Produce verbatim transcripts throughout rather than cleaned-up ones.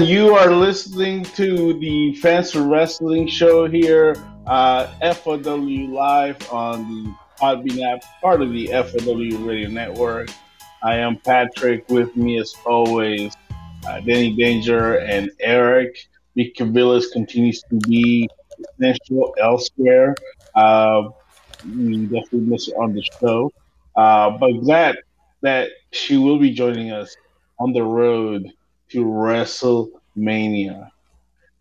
You are listening to the Fans for Wrestling show here, uh, F O W Live on the Podbean app, part of the F O W Radio Network. I am Patrick. With me, as always, uh, Danny Danger and Eric. Vic Cavillas continues to be essential elsewhere. Uh, we definitely miss her on the show. Uh, but glad that she will be joining us on the road to WrestleMania.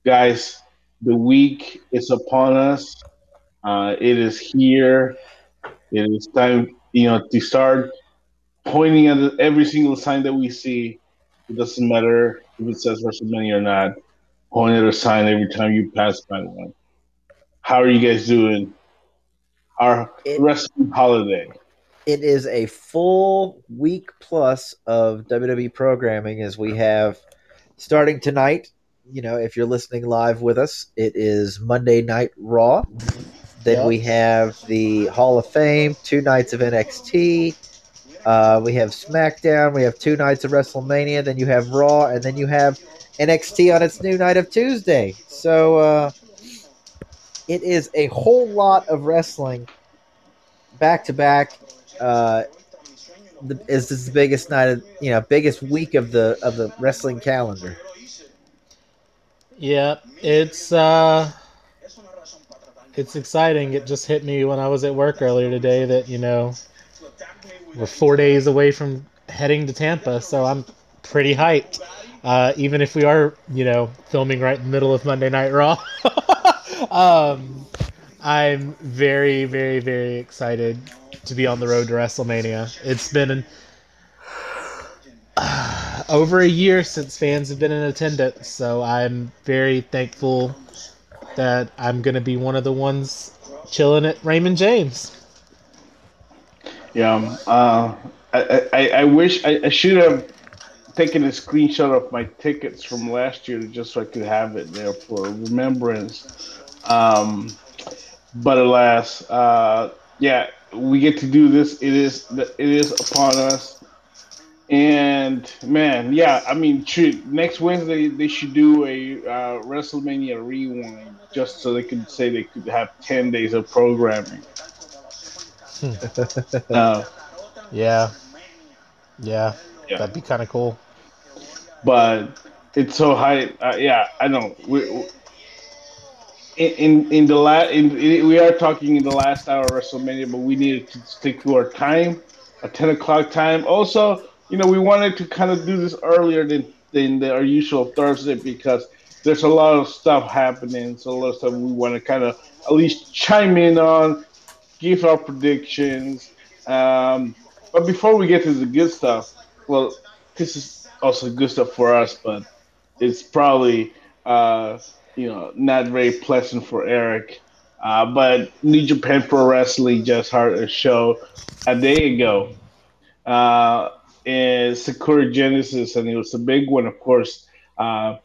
Guys, the week is upon us. Uh, it is here. It is time, you know, to start pointing at every single sign that we see. It doesn't matter if it says WrestleMania or not. Point at a sign every time you pass by one. How are you guys doing? Our it, wrestling holiday. It is a full week plus of W W E programming, as we have starting tonight. You know, if you're listening live with us, it is Monday Night Raw. Then yep. We have the Hall of Fame, two nights of N X T. Uh, we have SmackDown. We have two nights of WrestleMania. Then you have Raw, and then you have N X T on its new night of Tuesday. So uh, it is a whole lot of wrestling back to back. Uh, the, is this the biggest night of, you know, biggest week of the of the wrestling calendar? Yeah, it's uh, it's exciting. It just hit me when I was at work earlier today that, you know, we're four days away from heading to Tampa, so I'm pretty hyped. Uh, even if we are, you know, filming right in the middle of Monday Night Raw. um, I'm very, very, very excited to be on the road to WrestleMania. It's been an, uh, over a year since fans have been in attendance, so I'm very thankful that I'm going to be one of the ones chilling at Raymond James. Yeah, uh, I, I, I wish I, I should have taken a screenshot of my tickets from last year just so I could have it there for remembrance. Um, but alas, uh, yeah. We get to do this. It is it is upon us, and man, yeah. I mean, shoot, next Wednesday they should do a uh, WrestleMania rewind just so they could say they could have ten days of programming. uh, yeah, yeah, yeah, that'd be kind of cool. But it's so high. Uh, yeah, I know. We, we, In in, in the last, we are talking in the last hour of WrestleMania, but we needed to stick to our time, a ten o'clock time. Also, you know, we wanted to kind of do this earlier than than the, our usual Thursday because there's a lot of stuff happening. So a lot of stuff we want to kind of at least chime in on, give our predictions. Um, but before we get to the good stuff, well, this is also good stuff for us, but it's probably. Uh, You know, not very pleasant for Eric, uh, but New Japan Pro Wrestling just had a show a day ago. Uh, and Sakura Genesis, and it was a big one, of course. Uh,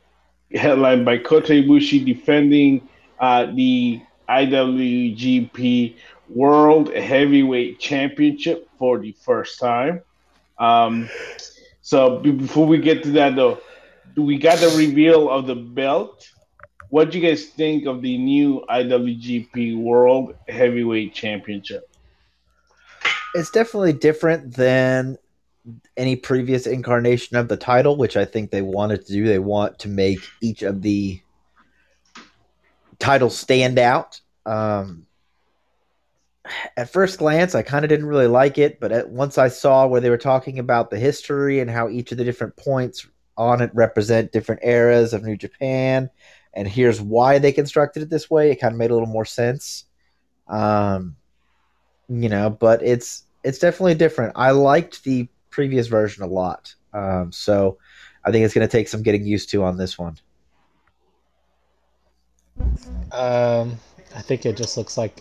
headlined by Kota Ibushi defending uh, the I W G P World Heavyweight Championship for the first time. Um, so before we get to that, though, we got the reveal of the belt. What do you guys think of the new I W G P World Heavyweight Championship? It's definitely different than any previous incarnation of the title, which I think they wanted to do. They want to make each of the titles stand out. Um, at first glance, I kind of didn't really like it, but at, once I saw where they were talking about the history and how each of the different points on it represent different eras of New Japan, and here's why they constructed it this way, it kind of made a little more sense. Um, you know, but it's it's definitely different. I liked the previous version a lot, um, so I think it's going to take some getting used to on this one. Um, I think it just looks like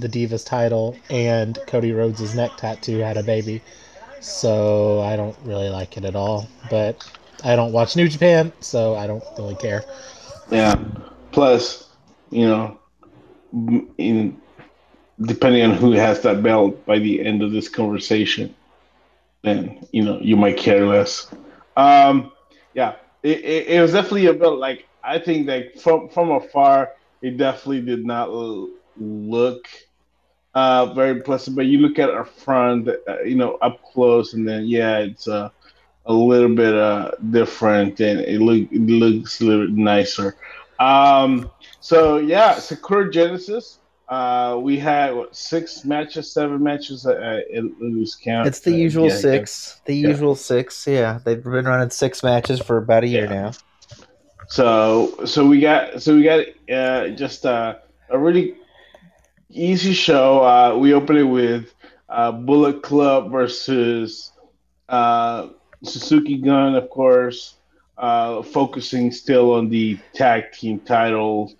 the Divas title and Cody Rhodes' neck tattoo had a baby, so I don't really like it at all. But I don't watch New Japan, so I don't really care. Yeah. Plus, you know, in, depending on who has that belt by the end of this conversation, then, you know, you might care less. Um, yeah, it, it, it was definitely a belt. Like, I think that from, from afar, it definitely did not l- look uh, very pleasant. But you look at our front, uh, you know, up close, and then, yeah, it's uh, a little bit uh, different, and it, look, it looks a little nicer. Um, so, yeah, Sakura Genesis. Uh, we had what, six matches, seven matches. Uh, it lose count. It's the uh, usual yeah, six. The yeah. usual six. Yeah, they've been running six matches for about a year yeah. now. So, so we got, so we got uh, just uh, a really easy show. Uh, we opened it with uh, Bullet Club versus uh, Suzuki Gun, of course, uh, focusing still on the tag team title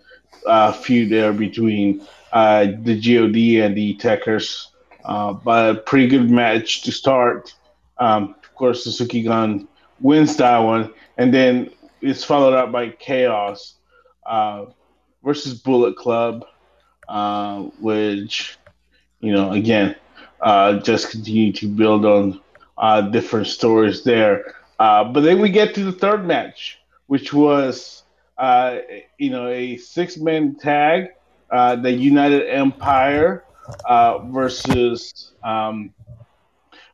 uh, feud there between. Uh, the G O D and the Techers, uh, but a pretty good match to start. Um, of course, Suzuki Gun wins that one, and then it's followed up by Chaos uh, versus Bullet Club, uh, which, you know, again, uh, just continue to build on uh, different stories there. Uh, but then we get to the third match, which was, uh, you know, a six-man tag. Uh, the United Empire uh, versus um,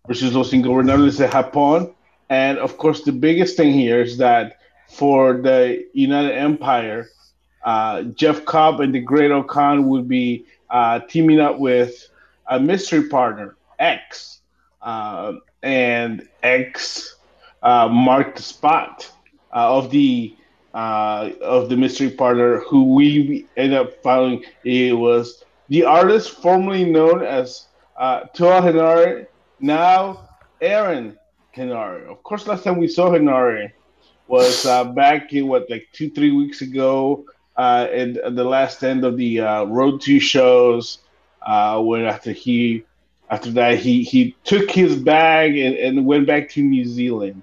versus Los Ingobernables de Japón, and of course the biggest thing here is that for the United Empire, uh, Jeff Cobb and the Great O'Khan would be uh, teaming up with a mystery partner, X, uh, and X uh, marked the spot uh, of the. Uh, of the mystery partner, who we end up finding it was the artist formerly known as uh, Toa Henare, now Aaron Henare. Of course, last time we saw Henare was uh, back in what, like two, three weeks ago, uh, and at the last end of the uh, Road to shows, uh, where after he, after that, he he took his bag and, and went back to New Zealand.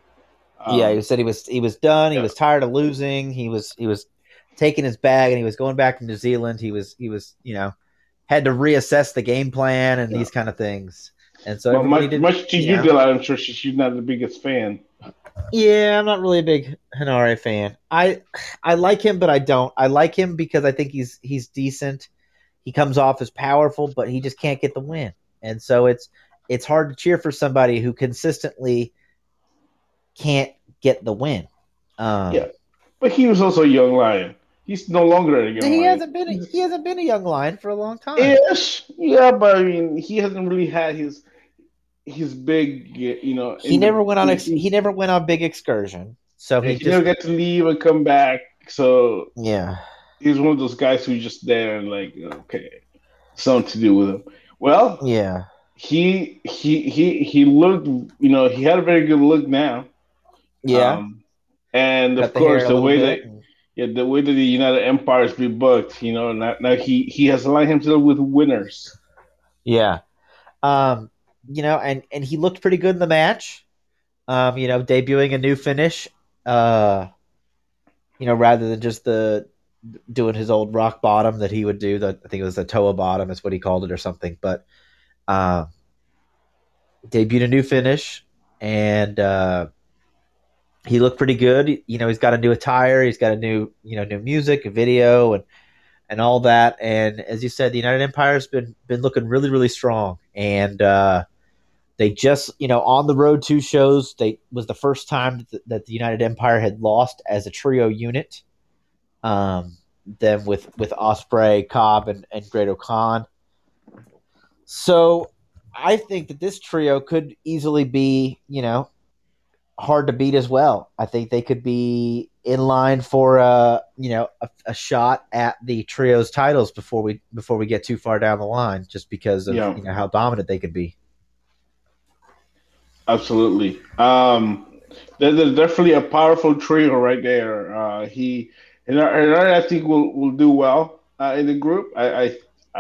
Yeah, he said he was he was done. He yeah. was tired of losing. He was he was taking his bag and he was going back to New Zealand. He was he was you know had to reassess the game plan and yeah. these kind of things. And so well, much, did, much to you, you Delilah, I'm sure she, she's not the biggest fan. Yeah, I'm not really a big Henare fan. I I like him, but I don't. I like him because I think he's he's decent. He comes off as powerful, but he just can't get the win. And so it's it's hard to cheer for somebody who consistently can't get the win. Um, yeah, but he was also a young lion. He's no longer a young he lion. Hasn't been a, he hasn't been a young lion for a long time. Ish. Yeah, but I mean, he hasn't really had his his big, you know. He never the, went on. Ex, he, he never went on big excursion. So he, he just, never got to leave and come back. So yeah, he's one of those guys who's just there and like, okay, something to do with him. Well, yeah, he he he he looked. You know, he had a very good look now. Yeah, um, and of course the way that and... yeah the way that the United Empire is booked, you know, now, now he he has aligned himself with winners. Yeah, um, you know, and, and he looked pretty good in the match. Um, you know, debuting a new finish, uh, you know, rather than just the doing his old rock bottom that he would do. The, I think it was the Toa bottom, is what he called it or something. But uh, debuted a new finish and. Uh, He looked pretty good. You know, he's got a new attire. He's got a new, you know, new music, a video, and and all that. And as you said, the United Empire's been been looking really, really strong. And uh, they just, you know, on the Road to shows, they was the first time th- that the United Empire had lost as a trio unit. Um, then with with Ospreay, Cobb, and and Great O'Khan. So I think that this trio could easily be, you know, hard to beat as well. I think they could be in line for a, you know, a, a shot at the trio's titles before we before we get too far down the line, just because of yeah. you know, how dominant they could be. Absolutely. Um, there, there's definitely a powerful trio right there. Uh, he and I, I think will will do well uh, in the group. I, I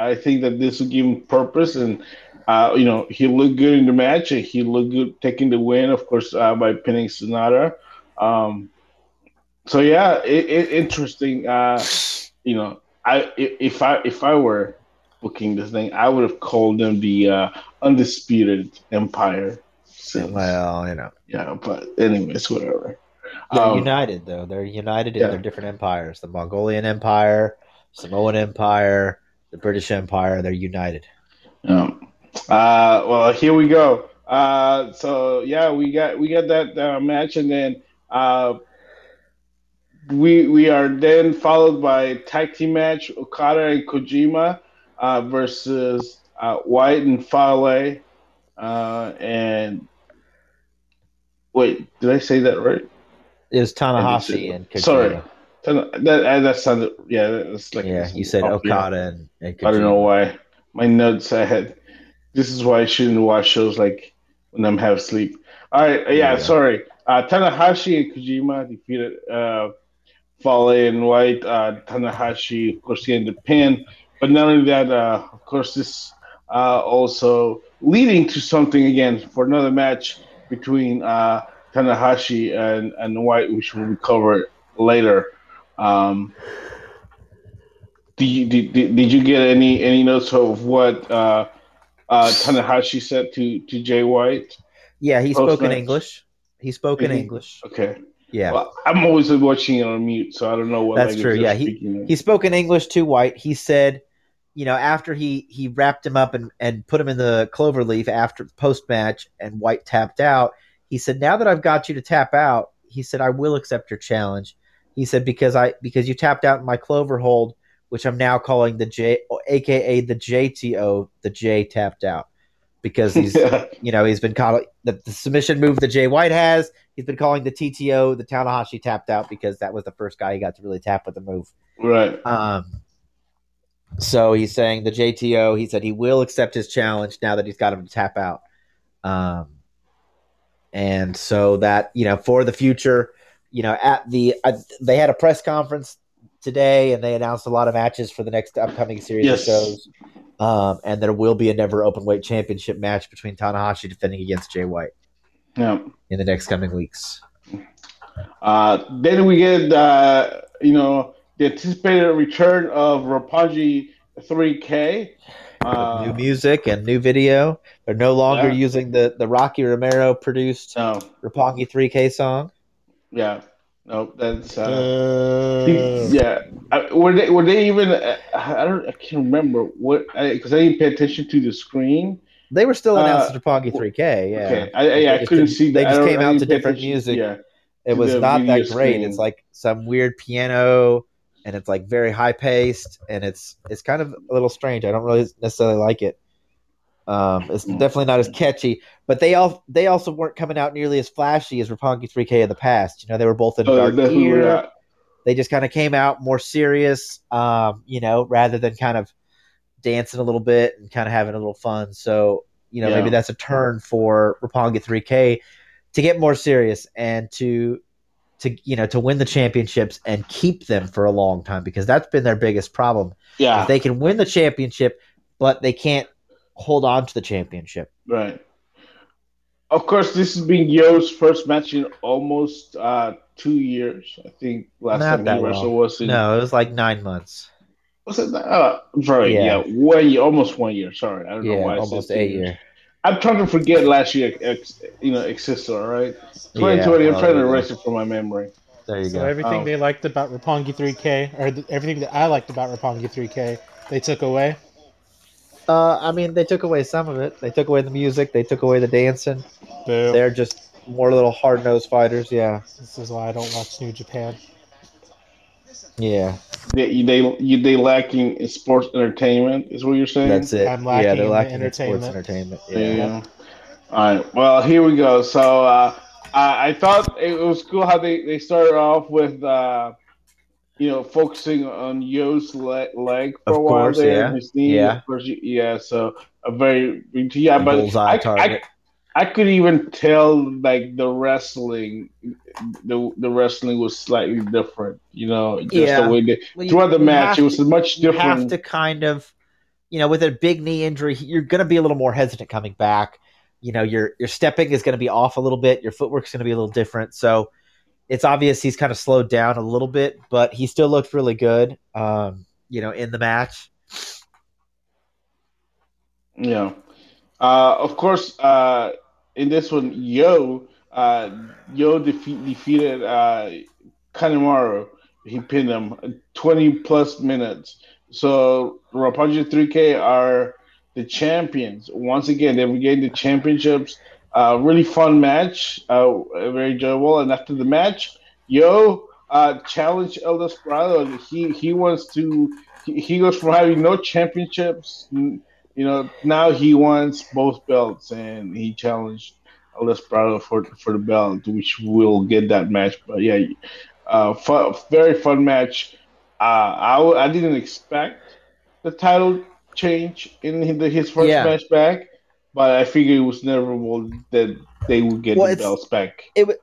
I think that this will give him purpose, and uh, you know, he looked good in the match. And he looked good taking the win, of course, uh, by pinning Sonata. Um, so yeah, it, it, interesting. Uh, you know, I if I if I were booking this thing, I would have called them the uh, Undisputed Empire. Since, well, you know, yeah, but anyways, whatever. They're um, united though. They're united in yeah. their different empires: the Mongolian Empire, Samoan Empire, the British Empire. They're united. Um, uh, well, here we go. Uh, so yeah, we got we got that uh, match, and then uh, we we are then followed by a tag team match: Okada and Kojima uh, versus uh, White and Fale. Uh, and wait, did I say that right? It was Tanahashi and Kojima. Sorry. That, that sounded, yeah, that was like, yeah, you said off, Okada yeah. and, and Kojima. I don't know why. My notes I had, this is why I shouldn't watch shows like when I'm half asleep. All right, yeah, yeah. sorry. Uh, Tanahashi and Kojima defeated uh, Fale and White. Uh, Tanahashi, of course, he had the pin. But not only that, uh, of course, this uh, also leading to something again for another match between uh, Tanahashi and, and White, which we'll cover later. Um, did, you, did, did you get any, any notes of what uh, uh, Tanahashi said to, to Jay White? Yeah, he spoke in English. He spoke in English. Okay. Yeah. Well, I'm always watching it on mute, so I don't know what language they're speaking in. That's true, yeah. He, he spoke in English to White. He said, you know, after he, he wrapped him up and, and put him in the cloverleaf after the post-match and White tapped out, he said, now that I've got you to tap out, he said, I will accept your challenge. He said, because I because you tapped out in my clover hold, which I'm now calling the J, A K A the J T O, the J tapped out. Because he's, yeah. you know, he's been calling the, the submission move that Jay White has. He's been calling the T T O, the Tanahashi tapped out, because that was the first guy he got to really tap with the move. Right. Um. So he's saying the J T O, he said he will accept his challenge now that he's got him to tap out. Um, and so that, you know, for the future, you know, at the uh, they had a press conference today and they announced a lot of matches for the next upcoming series yes. of shows. Um, and there will be a never open weight championship match between Tanahashi defending against Jay White yeah. in the next coming weeks. Uh, then we get, uh, you know, the anticipated return of Roppongi three K. Uh, new music and new video. They're no longer yeah. using the, the Rocky Romero produced no. Roppongi three K song. Yeah, no, that's uh, uh, yeah. I, were they were they even? Uh, I don't. I can't remember what because I, I didn't pay attention to the screen. They were still announced uh, Roppongi three K. Yeah, okay. I, I, I couldn't see. They just came out to different music. Yeah, it was not that great. Screen. It's like some weird piano, and it's like very high paced, and it's it's kind of a little strange. I don't really necessarily like it. Um, it's definitely not as catchy, but they all they also weren't coming out nearly as flashy as Roppongi three K in the past. You know, they were both in oh, dark gear. They just kind of came out more serious, um, you know, rather than kind of dancing a little bit and kind of having a little fun. So, you know, yeah. maybe that's a turn for Roppongi three K to get more serious and to to you know to win the championships and keep them for a long time, because that's been their biggest problem. Yeah, they can win the championship, but they can't hold on to the championship. Right. Of course, this has been Yo's first match in almost uh, two years. I think last Not time he wrestled was in... No, it was like nine months. Was it? Uh, sorry, yeah. yeah. One year, almost one year. Sorry, I don't yeah, know why I almost said eight years. Year. I'm trying to forget last year, ex, you know, existed, all right? twenty twenty, yeah, I'm trying to erase it from my memory. There you so go. everything um, they liked about Roppongi three K, or the, everything that I liked about Roppongi three K, they took away? Uh, I mean, they took away some of it. They took away the music. They took away the dancing. Boo. They're just more little hard-nosed fighters, yeah. This is why I don't watch New Japan. Yeah. They they they lacking in sports entertainment is what you're saying. That's it. I'm lacking yeah, they're lacking in entertainment. sports entertainment. Yeah. yeah. All right. Well, here we go. So uh, I, I thought it was cool how they, they started off with uh, you know focusing on Yo's le- leg for of a while course, there. Yeah. Yeah. Course, yeah. So a very yeah, but I, I I could even tell like the wrestling, the the wrestling was slightly different. You know, just yeah. the way they well, throughout you, the match, it was to, much different. You have to kind of, you know, with a big knee injury, you're going to be a little more hesitant coming back. You know, your your stepping is going to be off a little bit. Your footwork's going to be a little different. So it's obvious he's kind of slowed down a little bit, but he still looked really good. Um, you know, in the match. Yeah, uh, of course. Uh, in this one, Yo, uh, Yo defe- defeated uh, Kanemaru. He pinned him twenty plus minutes. So Roppongi three K are the champions. Once again, they've regained the championships. Uh, really fun match, uh, very enjoyable. And after the match, Yo uh, challenged El Desperado. He he wants to. He, he goes from having no championships. You know, now he wants both belts, and he challenged El Desperado for for the belt, which will get that match. But yeah, uh, fun, very fun match. Uh, I I didn't expect the title change in the, his first yeah. match back, but I figured it was inevitable that they would get well, the belts back. It was,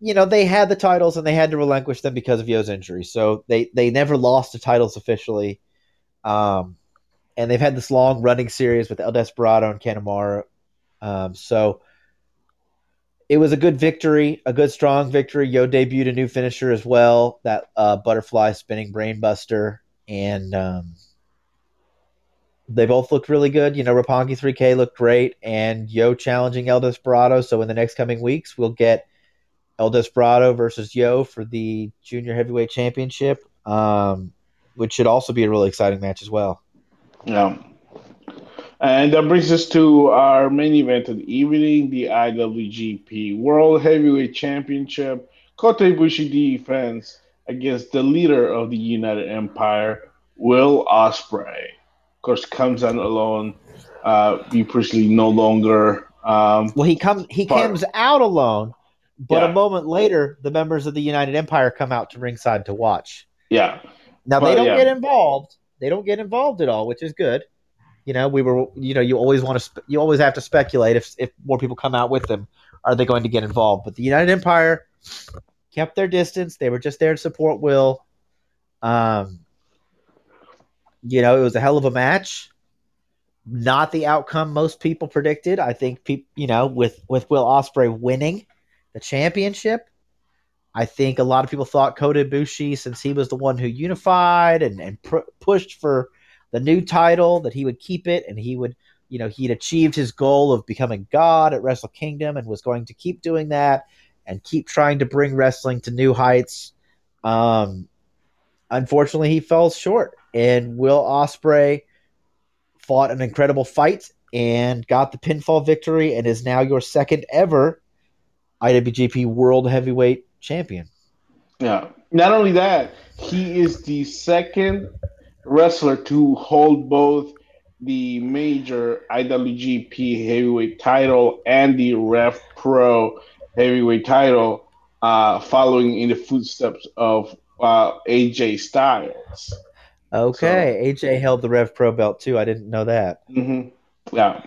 you know, they had the titles and they had to relinquish them because of Yo's injury, so they they never lost the titles officially. Um. And they've had this long-running series with El Desperado and Kanemaru. Um, so it was a good victory, a good, strong victory. Yo debuted a new finisher as well, that uh, butterfly spinning brainbuster. And um, they both looked really good. You know, Roppongi three K looked great, and Yo challenging El Desperado. So in the next coming weeks, we'll get El Desperado versus Yo for the Junior Heavyweight Championship, um, which should also be a really exciting match as well. Yeah, and that brings us to our main event of the evening, the I W G P World Heavyweight Championship. Kota Ibushi defense against the leader of the United Empire, Will Ospreay. Of course, comes out alone. Uh, he personally no longer. Um, well, he comes. He part. comes out alone, but yeah. a moment later, the members of the United Empire come out to ringside to watch. Yeah. Now but, they don't yeah. get involved. They don't get involved at all, which is good. You know, we were, you know, you always want to, spe- you always have to speculate if if more people come out with them, are they going to get involved? But the United Empire kept their distance. They were just there to support Will. Um, you know, it was a hell of a match. Not the outcome most people predicted. I think, pe- you know, with with Will Ospreay winning the championship, I think a lot of people thought Kota Ibushi, since he was the one who unified and, and pr- pushed for the new title, that he would keep it, and he would, you know, he'd achieved his goal of becoming God at Wrestle Kingdom and was going to keep doing that and keep trying to bring wrestling to new heights. Um, unfortunately, he fell short, and Will Ospreay fought an incredible fight and got the pinfall victory and is now your second ever I W G P World Heavyweight Champion. Yeah. Not only that, he is the second wrestler to hold both the major I W G P heavyweight title and the Ref Pro heavyweight title, uh, following in the footsteps of uh, A J Styles. Okay, so A J held the Rev Pro belt too. I didn't know that. Mm-hmm. Yeah.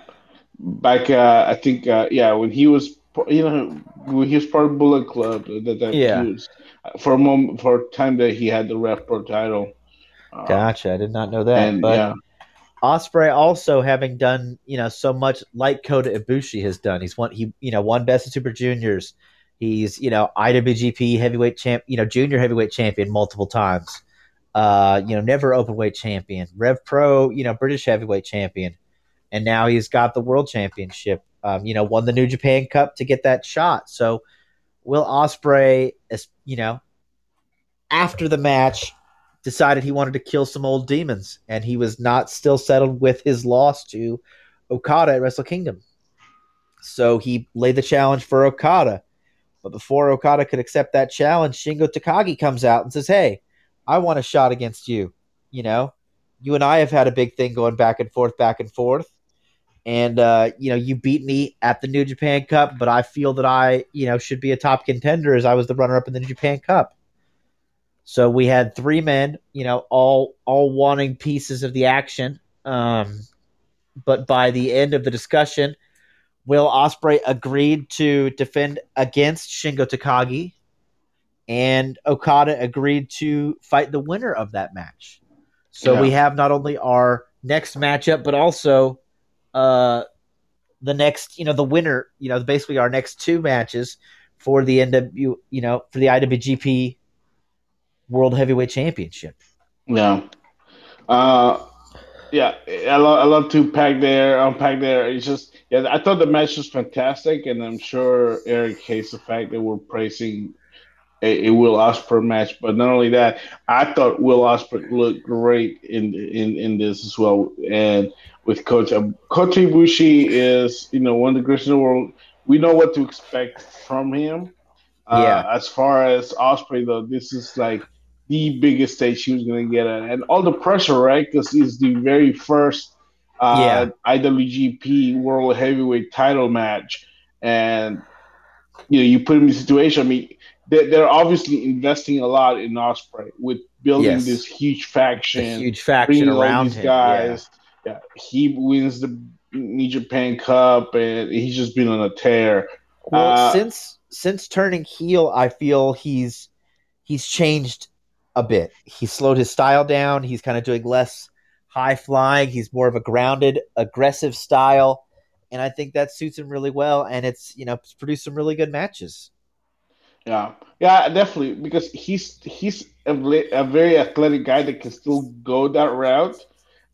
Back, uh, I think, uh, yeah, when he was, you know, when he was part of Bullet Club, that that yeah. used for a moment, for a time that he had the Ref Pro title. Uh, gotcha, I did not know that. And, but yeah. Ospreay also having done, you know, so much like Kota Ibushi has done. He's won, he you know won Best of Super Juniors. He's you know I W G P Heavyweight Champ, you know Junior Heavyweight Champion multiple times. Uh, you know, never Openweight Champion, Rev Pro, you know British Heavyweight Champion, and now he's got the World Championship. Um, you know, won the New Japan Cup to get that shot. So Will Ospreay, you know, after the match, decided he wanted to kill some old demons, and he was not still settled with his loss to Okada at Wrestle Kingdom. So he laid the challenge for Okada. But before Okada could accept that challenge, Shingo Takagi comes out and says, hey, I want a shot against you. You know, you and I have had a big thing going back and forth, back and forth. And, uh, you know, you beat me at the New Japan Cup, but I feel that I, you know, should be a top contender as I was the runner-up in the New Japan Cup. So we had three men, you know, all all wanting pieces of the action. Um, but by the end of the discussion, Will Ospreay agreed to defend against Shingo Takagi, and Okada agreed to fight the winner of that match. So yeah. we have not only our next matchup, but also uh, the next, you know, the winner, you know, basically our next two matches for the N W, you know, for the I W G P World Heavyweight Championship. Yeah. Uh, yeah, I love I love to pack there, unpack there. It's just, yeah, I thought the match was fantastic, and I'm sure Eric hates the fact that we're praising a, a Will Ospreay match, but not only that, I thought Will Ospreay looked great in in, in this as well. And with Coach Kota Ibushi is, you know, one of the greatest in the world. We know what to expect from him. Yeah. Uh, as far as Ospreay, though, this is like the biggest stage he was going to get at, and all the pressure, right? Because it's the very first uh, yeah. I W G P World Heavyweight Title match, and you know, you put him in a situation. I mean, they're, they're obviously investing a lot in Ospreay with building yes. this huge faction, a huge faction around these him. guys. Yeah. Yeah, he wins the New Japan Cup, and he's just been on a tear. Well, uh, since since turning heel, I feel he's he's changed a bit. He slowed his style down. He's kind of doing less high flying. He's more of a grounded, aggressive style, and I think that suits him really well. And it's, you know, produced some really good matches. Yeah, yeah, definitely. Because he's he's a, a very athletic guy that can still go that route.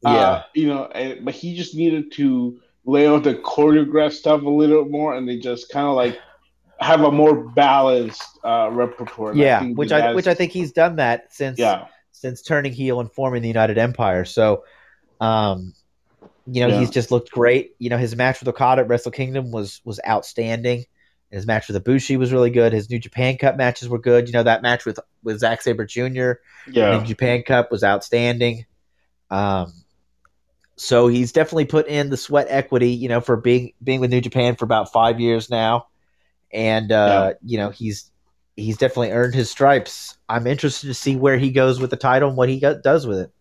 Yeah, uh, you know, and, but he just needed to lay off the choreographed stuff a little more, and they just kind of like have a more balanced uh, repertoire. Yeah, I think which I has, which I think he's done that since yeah. since turning heel and forming the United Empire. So, um, you know, yeah. he's just looked great. You know, his match with Okada at Wrestle Kingdom was was outstanding. And his match with Ibushi was really good. His New Japan Cup matches were good. You know, that match with, with Zack Sabre Junior Yeah. in Japan Cup was outstanding. Um, so he's definitely put in the sweat equity, you know, for being being with New Japan for about five years now. And, uh, yeah. you know, he's he's definitely earned his stripes. I'm interested to see where he goes with the title and what he got, does with it.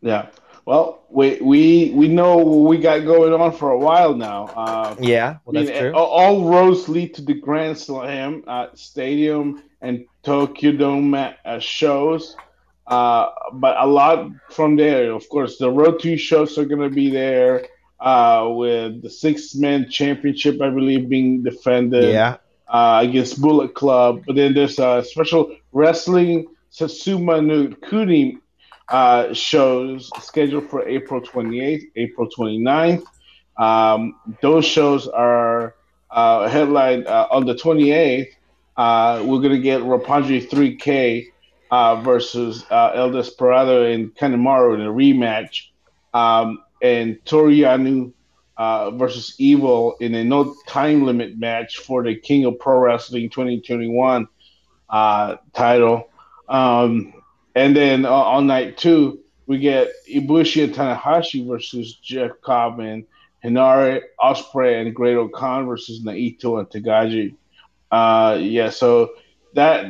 Yeah. Well, we we we know what we got going on for a while now. Uh, yeah, well, that's I mean, true. All roads lead to the Grand Slam uh, Stadium and Tokyo Dome uh, shows, uh, but a lot from there. Of course, the Road to shows are going to be there uh, with the six-man championship, I believe, being defended yeah. uh, against Bullet Club. But then there's a special wrestling Satsuma no Kuni Uh, shows scheduled for April twenty-eighth, April twenty-ninth. Um, those shows are uh, headlined uh, on the twenty-eighth. Uh, we're going to get Roppongi three K uh, versus uh, El Desperado and Kanemaru in a rematch, um, and Toriyanu uh, versus Evil in a no time limit match for the King of Pro Wrestling twenty twenty-one uh, title. Um, And then uh, on night two, we get Ibushi and Tanahashi versus Jeff Cobb and Hinare, Ospreay and Great O'Khan versus Naito and Tagaji. Uh, yeah, so that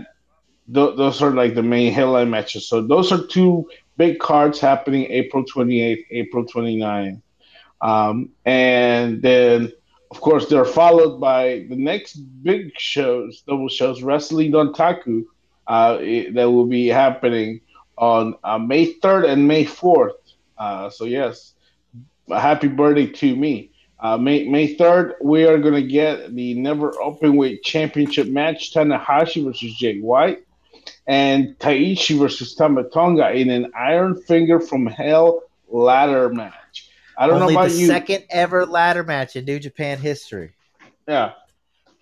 th- those are like the main headline matches. So those are two big cards happening April twenty-eighth, April twenty-ninth. Um, and then, of course, they're followed by the next big shows, double shows, Wrestling Dontaku. Uh, it, that will be happening on uh, May third and May fourth. Uh, so, yes, happy birthday to me. Uh, May third, we are going to get the Never Openweight Championship match, Tanahashi versus Jay White, and Taichi versus Tama Tonga in an Iron Finger from Hell ladder match. I don't Only know about the you. Second ever ladder match in New Japan history. Yeah.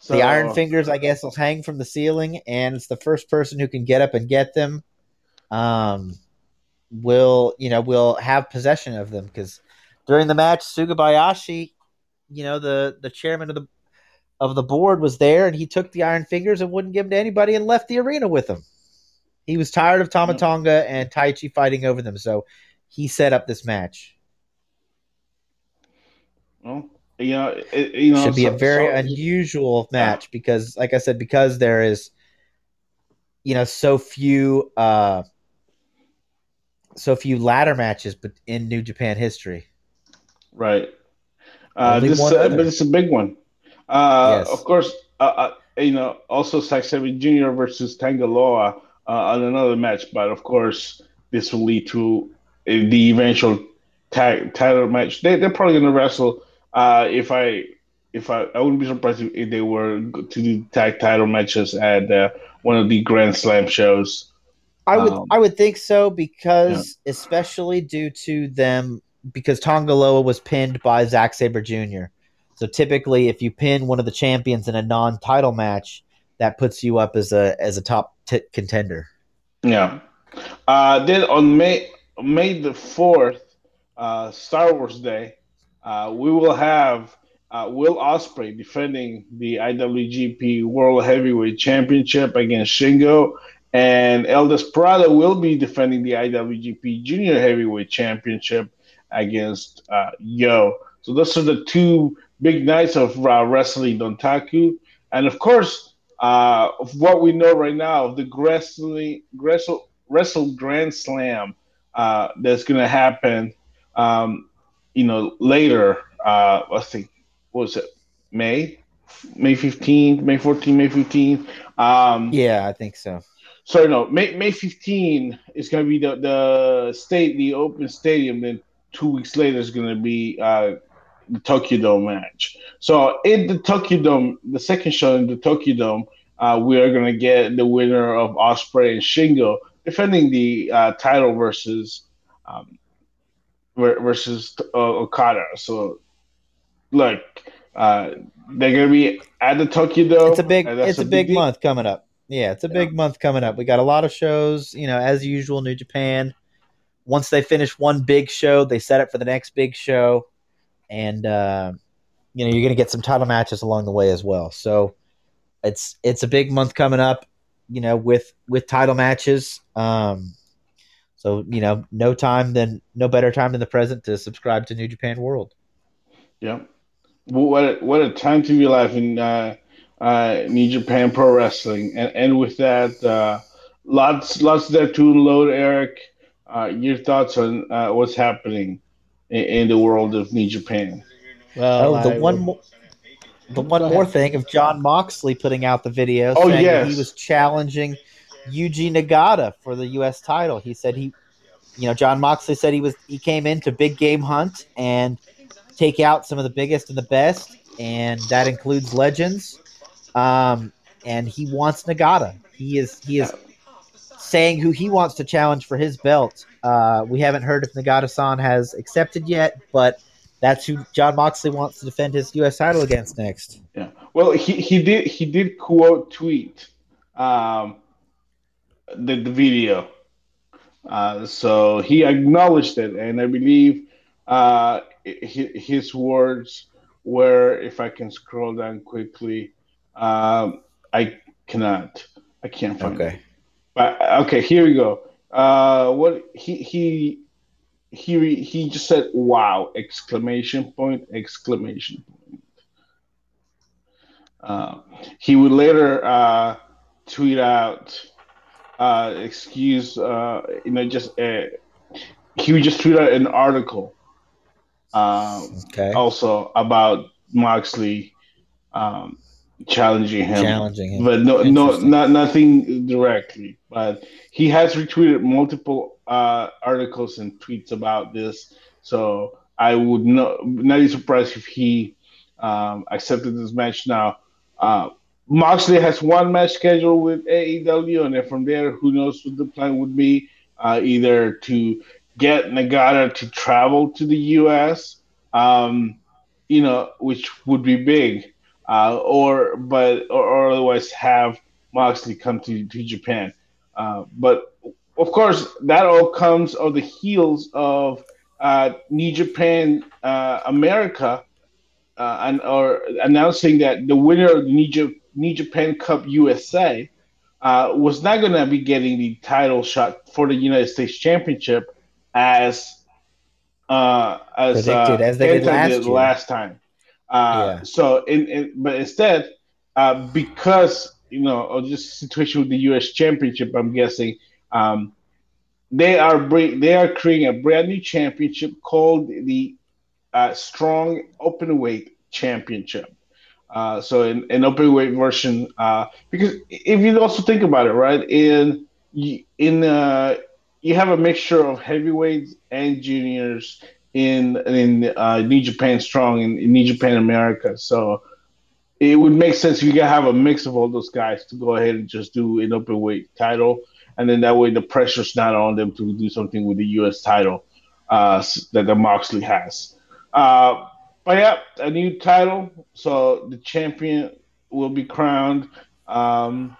So, the Iron Fingers, I guess, will hang from the ceiling, and it's the first person who can get up and get them um, will, you know, will have possession of them. Because during the match, Sugabayashi, you know, the, the chairman of the of the board was there, and he took the Iron Fingers and wouldn't give them to anybody and left the arena with them. He was tired of Tama Tonga and Taichi fighting over them, so he set up this match. Well, you know, it you know, should be so, a very so, unusual match uh, because, like I said, because there is, you know, so few, uh, so few ladder matches, but in New Japan history, right? Uh, this uh, but it's a big one. Uh, yes. Of course, uh, uh, you know, also Zack Sabre Junior versus Tanga Loa uh, on another match, but of course, this will lead to uh, the eventual tag title match. They they're probably gonna wrestle. Uh, if I if I, I wouldn't be surprised if they were to do tag title matches at uh, one of the Grand Slam shows. I would um, I would think so because yeah. especially due to them because Tonga Loa was pinned by Zack Sabre Junior So typically, if you pin one of the champions in a non-title match, that puts you up as a as a top t- contender. Yeah. Uh, then on May May the fourth, uh, Star Wars Day, uh, we will have uh, Will Ospreay defending the I W G P World Heavyweight Championship against Shingo, and El Desperado will be defending the I W G P Junior Heavyweight Championship against uh, Yo. So those are the two big nights of uh, wrestling Dontaku. And of course, uh, of what we know right now, the wrestling, wrestle, wrestle Grand Slam uh, that's going to happen um, you know, later, uh, I think, what was it, May? May fifteenth, May fourteenth, May fifteenth. Um, yeah, I think so. So, no, May May fifteenth is going to be the, the state, the open stadium. Then two weeks later is going to be uh, the Tokyo Dome match. So in the Tokyo Dome, the second show in the Tokyo Dome, uh, we are going to get the winner of Ospreay and Shingo defending the uh, title versus um, versus uh, Okada. So, look, uh, they're going to be at the Tokyo Dome. It's a big, it's a, a big, big month coming up. Yeah, it's a big yeah. month coming up. We got a lot of shows, you know, as usual, New Japan. Once they finish one big show, they set it for the next big show. And, uh, you know, you're going to get some title matches along the way as well. So it's it's a big month coming up, you know, with, with title matches. Um, so, you know, no time than no better time than the present to subscribe to New Japan World. Yeah. Well, what a, what a time to be alive in uh, uh, New Japan Pro Wrestling. And, and with that, uh, lots, lots there to load, Eric. Uh, your thoughts on uh, what's happening in, in the world of New Japan? Well, oh, the I one more, the one more thing of John Moxley putting out the video oh, saying yes. he was challenging Yuji Nagata for the U S title. He said he, you know, John Moxley said he was he came in to Big Game Hunt and take out some of the biggest and the best, and that includes legends. Um, and he wants Nagata. He is he is. saying who he wants to challenge for his belt. Uh, we haven't heard if Nagata-san has accepted yet, but that's who John Moxley wants to defend his U S title against next. Yeah. Well, he, he did he did quote tweet um, the, the video. Uh, so he acknowledged it, and I believe uh, his, his words were, if I can scroll down quickly, um, I cannot. I can't find okay. it. But, okay, here we go. Uh, what he he he he just said, "Wow!" Exclamation point! Exclamation point! Uh, he would later uh, tweet out, uh, "Excuse, uh, you know, just uh, he would just tweet out an article, uh, okay. also about Moxley." Um, Challenging him, challenging him, but no, no, not nothing directly. But he has retweeted multiple uh, articles and tweets about this, so I would not not be surprised if he um, accepted this match now. Uh, Moxley has one match scheduled with A E W, and then from there, who knows what the plan would be? Uh, either to get Nagata to travel to the U S, um, you know, which would be big. Uh, or but or, or otherwise have Moxley come to, to Japan. Uh, but of course, that all comes on the heels of uh, New Japan uh, America uh, and or announcing that the winner of the New, J- New Japan Cup U S A uh, was not going to be getting the title shot for the United States Championship as uh, as predicted uh, as they did last, did last time. Uh, yeah. So, in, in, but instead, uh, because you know, of just situation with the U S Championship, I'm guessing um, they are bring, they are creating a brand new championship called the uh, Strong Openweight Championship. Uh, so in an openweight version, uh, because if you also think about it, right, in in uh, you have a mixture of heavyweights and juniors in in uh, New Japan Strong and in, in New Japan America. So it would make sense you gotta have a mix of all those guys to go ahead and just do an openweight title, and then that way the pressure's not on them to do something with the U S title uh, that the Moxley has. Uh, But yeah, a new title. So the champion will be crowned um,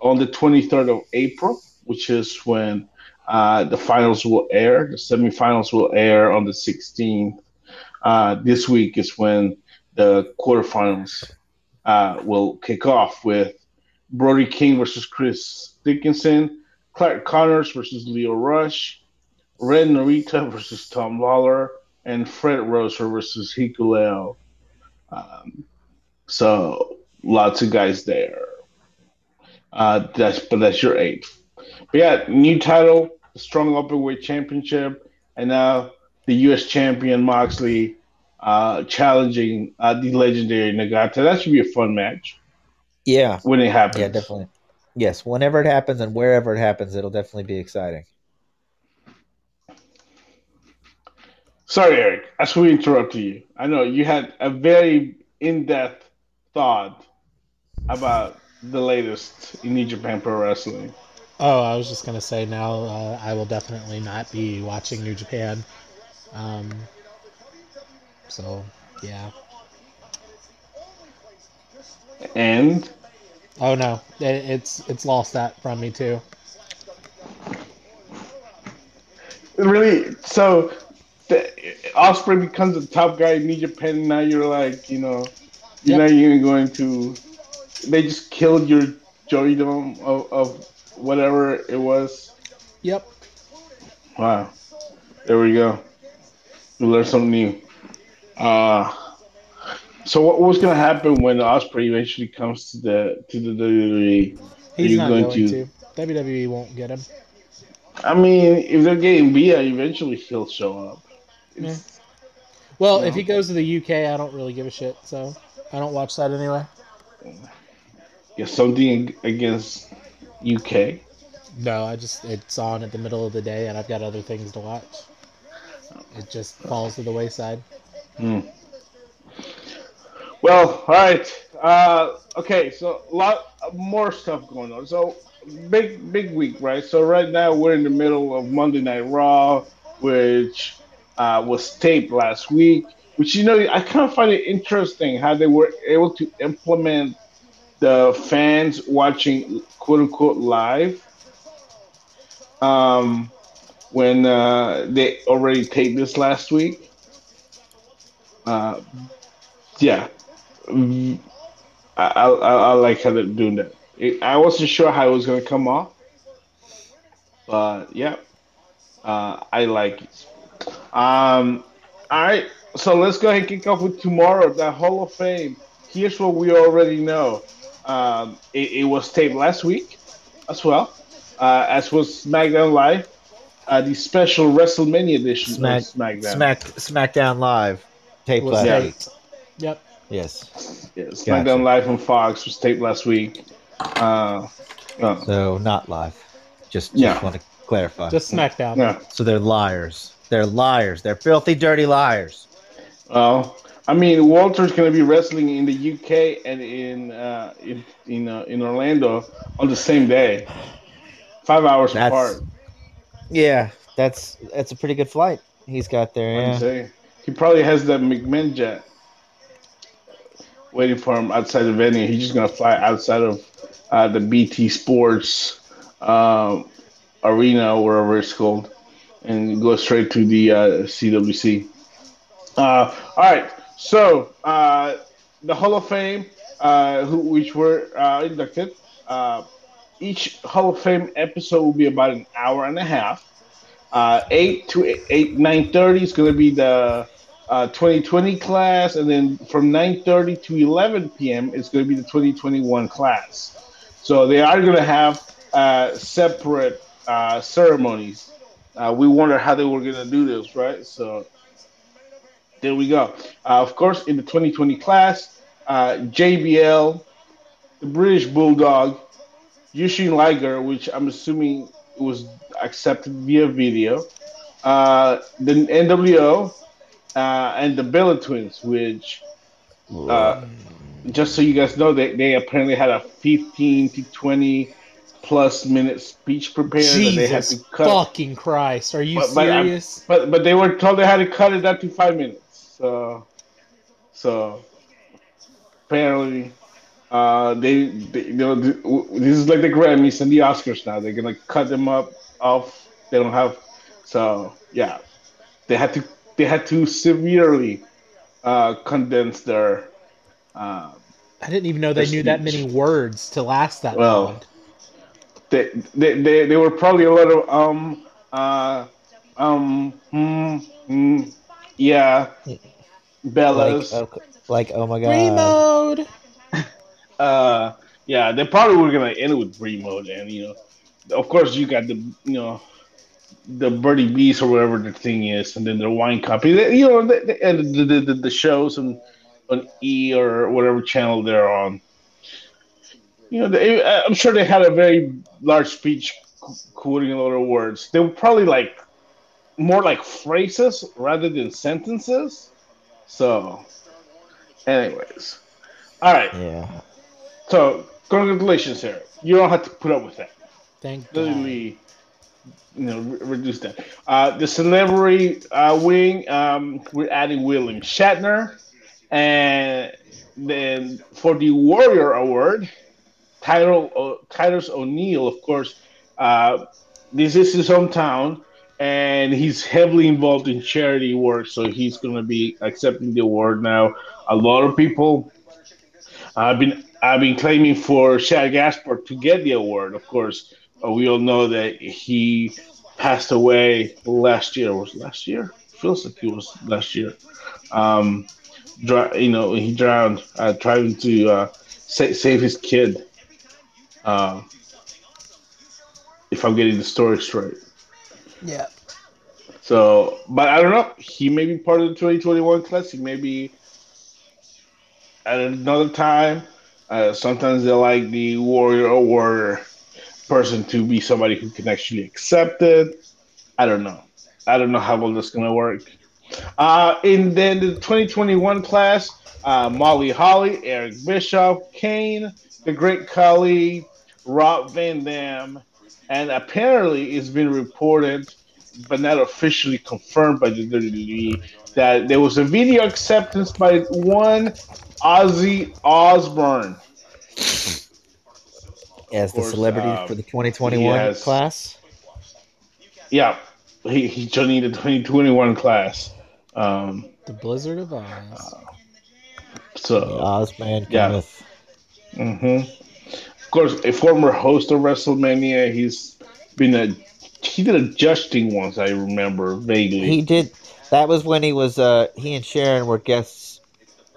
on the twenty-third of April, which is when uh, the finals will air. The semifinals will air on the sixteenth. Uh, this week is when the quarterfinals uh, will kick off with Brody King versus Chris Dickinson, Clark Connors versus Lio Rush, Ren Narita versus Tom Lawler, and Fred Roser versus Hikuleo. Um, so lots of guys there. Uh, that's but that's your eighth. But yeah, new title, Strong Openweight Championship, and now the U S champion Moxley uh, challenging uh, the legendary Nagata. That should be a fun match. Yeah, when it happens. Yeah, definitely. Yes, whenever it happens and wherever it happens, it'll definitely be exciting. Sorry, Eric, as we interrupted you. I know you had a very in-depth thought about the latest in New Japan Pro Wrestling. Oh, I was just going to say now uh, I will definitely not be watching New Japan. Um, so, yeah. And? Oh, no. It, it's it's lost that from me, too. Really? So... Ospreay becomes the top guy in New Japan, and now you're like, you know, you're yep. not even going to. They just killed your Joey Dome of, of whatever it was. Yep. Wow. There we go. We learned something new. Uh, so what was going to happen when Ospreay eventually comes to the to the W W E? He's not going, going to? to. W W E won't get him. I mean, if they're getting Bia, eventually he'll show up. Yeah. Well, no. If he goes to the U K, I don't really give a shit, so I don't watch that anyway. Yeah, something against U K? No, I just it's on at the middle of the day, and I've got other things to watch. It just falls to the wayside. Mm. Well, all right. Uh, okay, so a lot more stuff going on. So big, big week, right? So right now we're in the middle of Monday Night Raw, which... Uh, was taped last week, which, you know, I kind of find it interesting how they were able to implement the fans watching quote-unquote live um, when uh, they already taped this last week. Uh, yeah. I, I, I like how they're doing that. It, I wasn't sure how it was going to come off, but yeah, uh, I like it. Um, all right, so let's go ahead and kick off with tomorrow, the Hall of Fame. Here's what we already know. Um, it, it was taped last week as well, uh, as was SmackDown Live, uh, the special WrestleMania edition Smack, of SmackDown. Smack, SmackDown Live, taped last yeah. week. Yep. Yes. Yeah, SmackDown gotcha. Live on Fox was taped last week. Uh, uh, so not live. Just, just yeah. want to clarify. Just SmackDown. Yeah. So they're liars. They're liars. They're filthy, dirty liars. Oh, I mean, Walter's going to be wrestling in the U K and in uh, in in, uh, in Orlando on the same day, five hours that's, apart. Yeah, that's that's a pretty good flight he's got there. Yeah. Say, he probably has that McMahon jet waiting for him outside the venue. He's just going to fly outside of uh, the B T Sports uh, arena, wherever it's called, and go straight to the uh, C W C. Uh, all right, so uh, the Hall of Fame, uh, who, which were uh, inducted, uh, each Hall of Fame episode will be about an hour and a half. Uh, eight to eight, eight nine thirty is going to be the uh, twenty twenty class, and then from nine thirty to eleven p m is going to be the twenty twenty-one class. So they are going to have uh, separate uh, ceremonies. Uh, we wondered how they were going to do this, right? So there we go. Uh, of course, in the twenty twenty class, uh, J B L, the British Bulldog, Yushin Liger, which I'm assuming was accepted via video, uh, the N W O, uh, and the Bella Twins, which, uh, just so you guys know, they, they apparently had a fifteen to twenty plus minute speech prepared. Jesus that they had to cut. Fucking Christ. Are you but, serious? But, but but they were told they had to cut it up to five minutes. So, so apparently... Uh, they, they, you know, this is like the Grammys and the Oscars now. They're gonna cut them up off. They don't have, so yeah, they had to, they had to severely uh, condense their. Uh, I didn't even know they speech. knew that many words to last that well, long. They, they, they, they were probably a lot of um, uh, um, mm, mm, yeah, Bellas, like, okay, like oh my god, remote. Uh, yeah, they probably were gonna end with remote, and you know, of course, you got the you know, the Birdie Bees or whatever the thing is, and then their wine company. They, you know, they, they, and the the, the shows on, on E or whatever channel they're on. You know, they, I'm sure they had a very large speech quoting a lot of words. They were probably like more like phrases rather than sentences. So, anyways, all right. Yeah. So, congratulations, Sarah. You don't have to put up with that. Thank you. Literally, you know, re- reduce that. Uh, the celebrity uh, wing, um, we're adding William Shatner. And then for the Warrior Award, Titus, o- Titus O'Neil, of course, uh, this is his hometown. And he's heavily involved in charity work, so he's going to be accepting the award now. A lot of people have been... I've been claiming for Shad Gaspard to get the award. Of course, uh, we all know that he passed away last year. Was it last year? Feels like it was last year. Um, dr- you know, he drowned uh, trying to uh, sa- save his kid. Uh, if I'm getting the story straight. Yeah. So, but I don't know. He may be part of the twenty twenty-one class. He may be at another time. Uh, sometimes they like the warrior or warrior person to be somebody who can actually accept it. I don't know. I don't know how all this is going to work. Uh, and then the twenty twenty-one class, uh, Molly Holly, Eric Bischoff, Kane, the Great Khali, Rob Van Dam, and apparently it's been reported, but not officially confirmed by the W W E, that there was a video acceptance by one Ozzy Osbourne as the celebrity um, for the twenty twenty-one has, class. Yeah, he, he joined the twenty twenty-one class. Um, the Blizzard of Oz. Uh, so the Ozman cometh. Yeah. Mm-hmm. Of course, a former host of WrestleMania. He's been a he did a judging once. I remember vaguely. He did. That was when he was. Uh, he and Sharon were guests.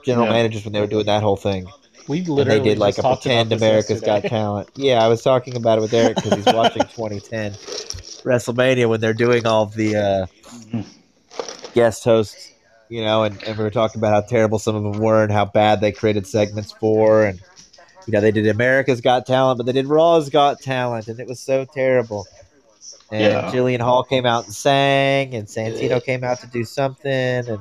General yeah. managers when they were doing that whole thing. We literally and they did like a pretend America's Got Talent. Yeah, I was talking about it with Eric because he's watching twenty ten WrestleMania when they're doing all the uh, guest hosts, you know, and, and we were talking about how terrible some of them were and how bad they created segments for. And, you know, they did America's Got Talent, but they did Raw's Got Talent, and it was so terrible. And yeah. Jillian Hall came out and sang, and Santino came out to do something, and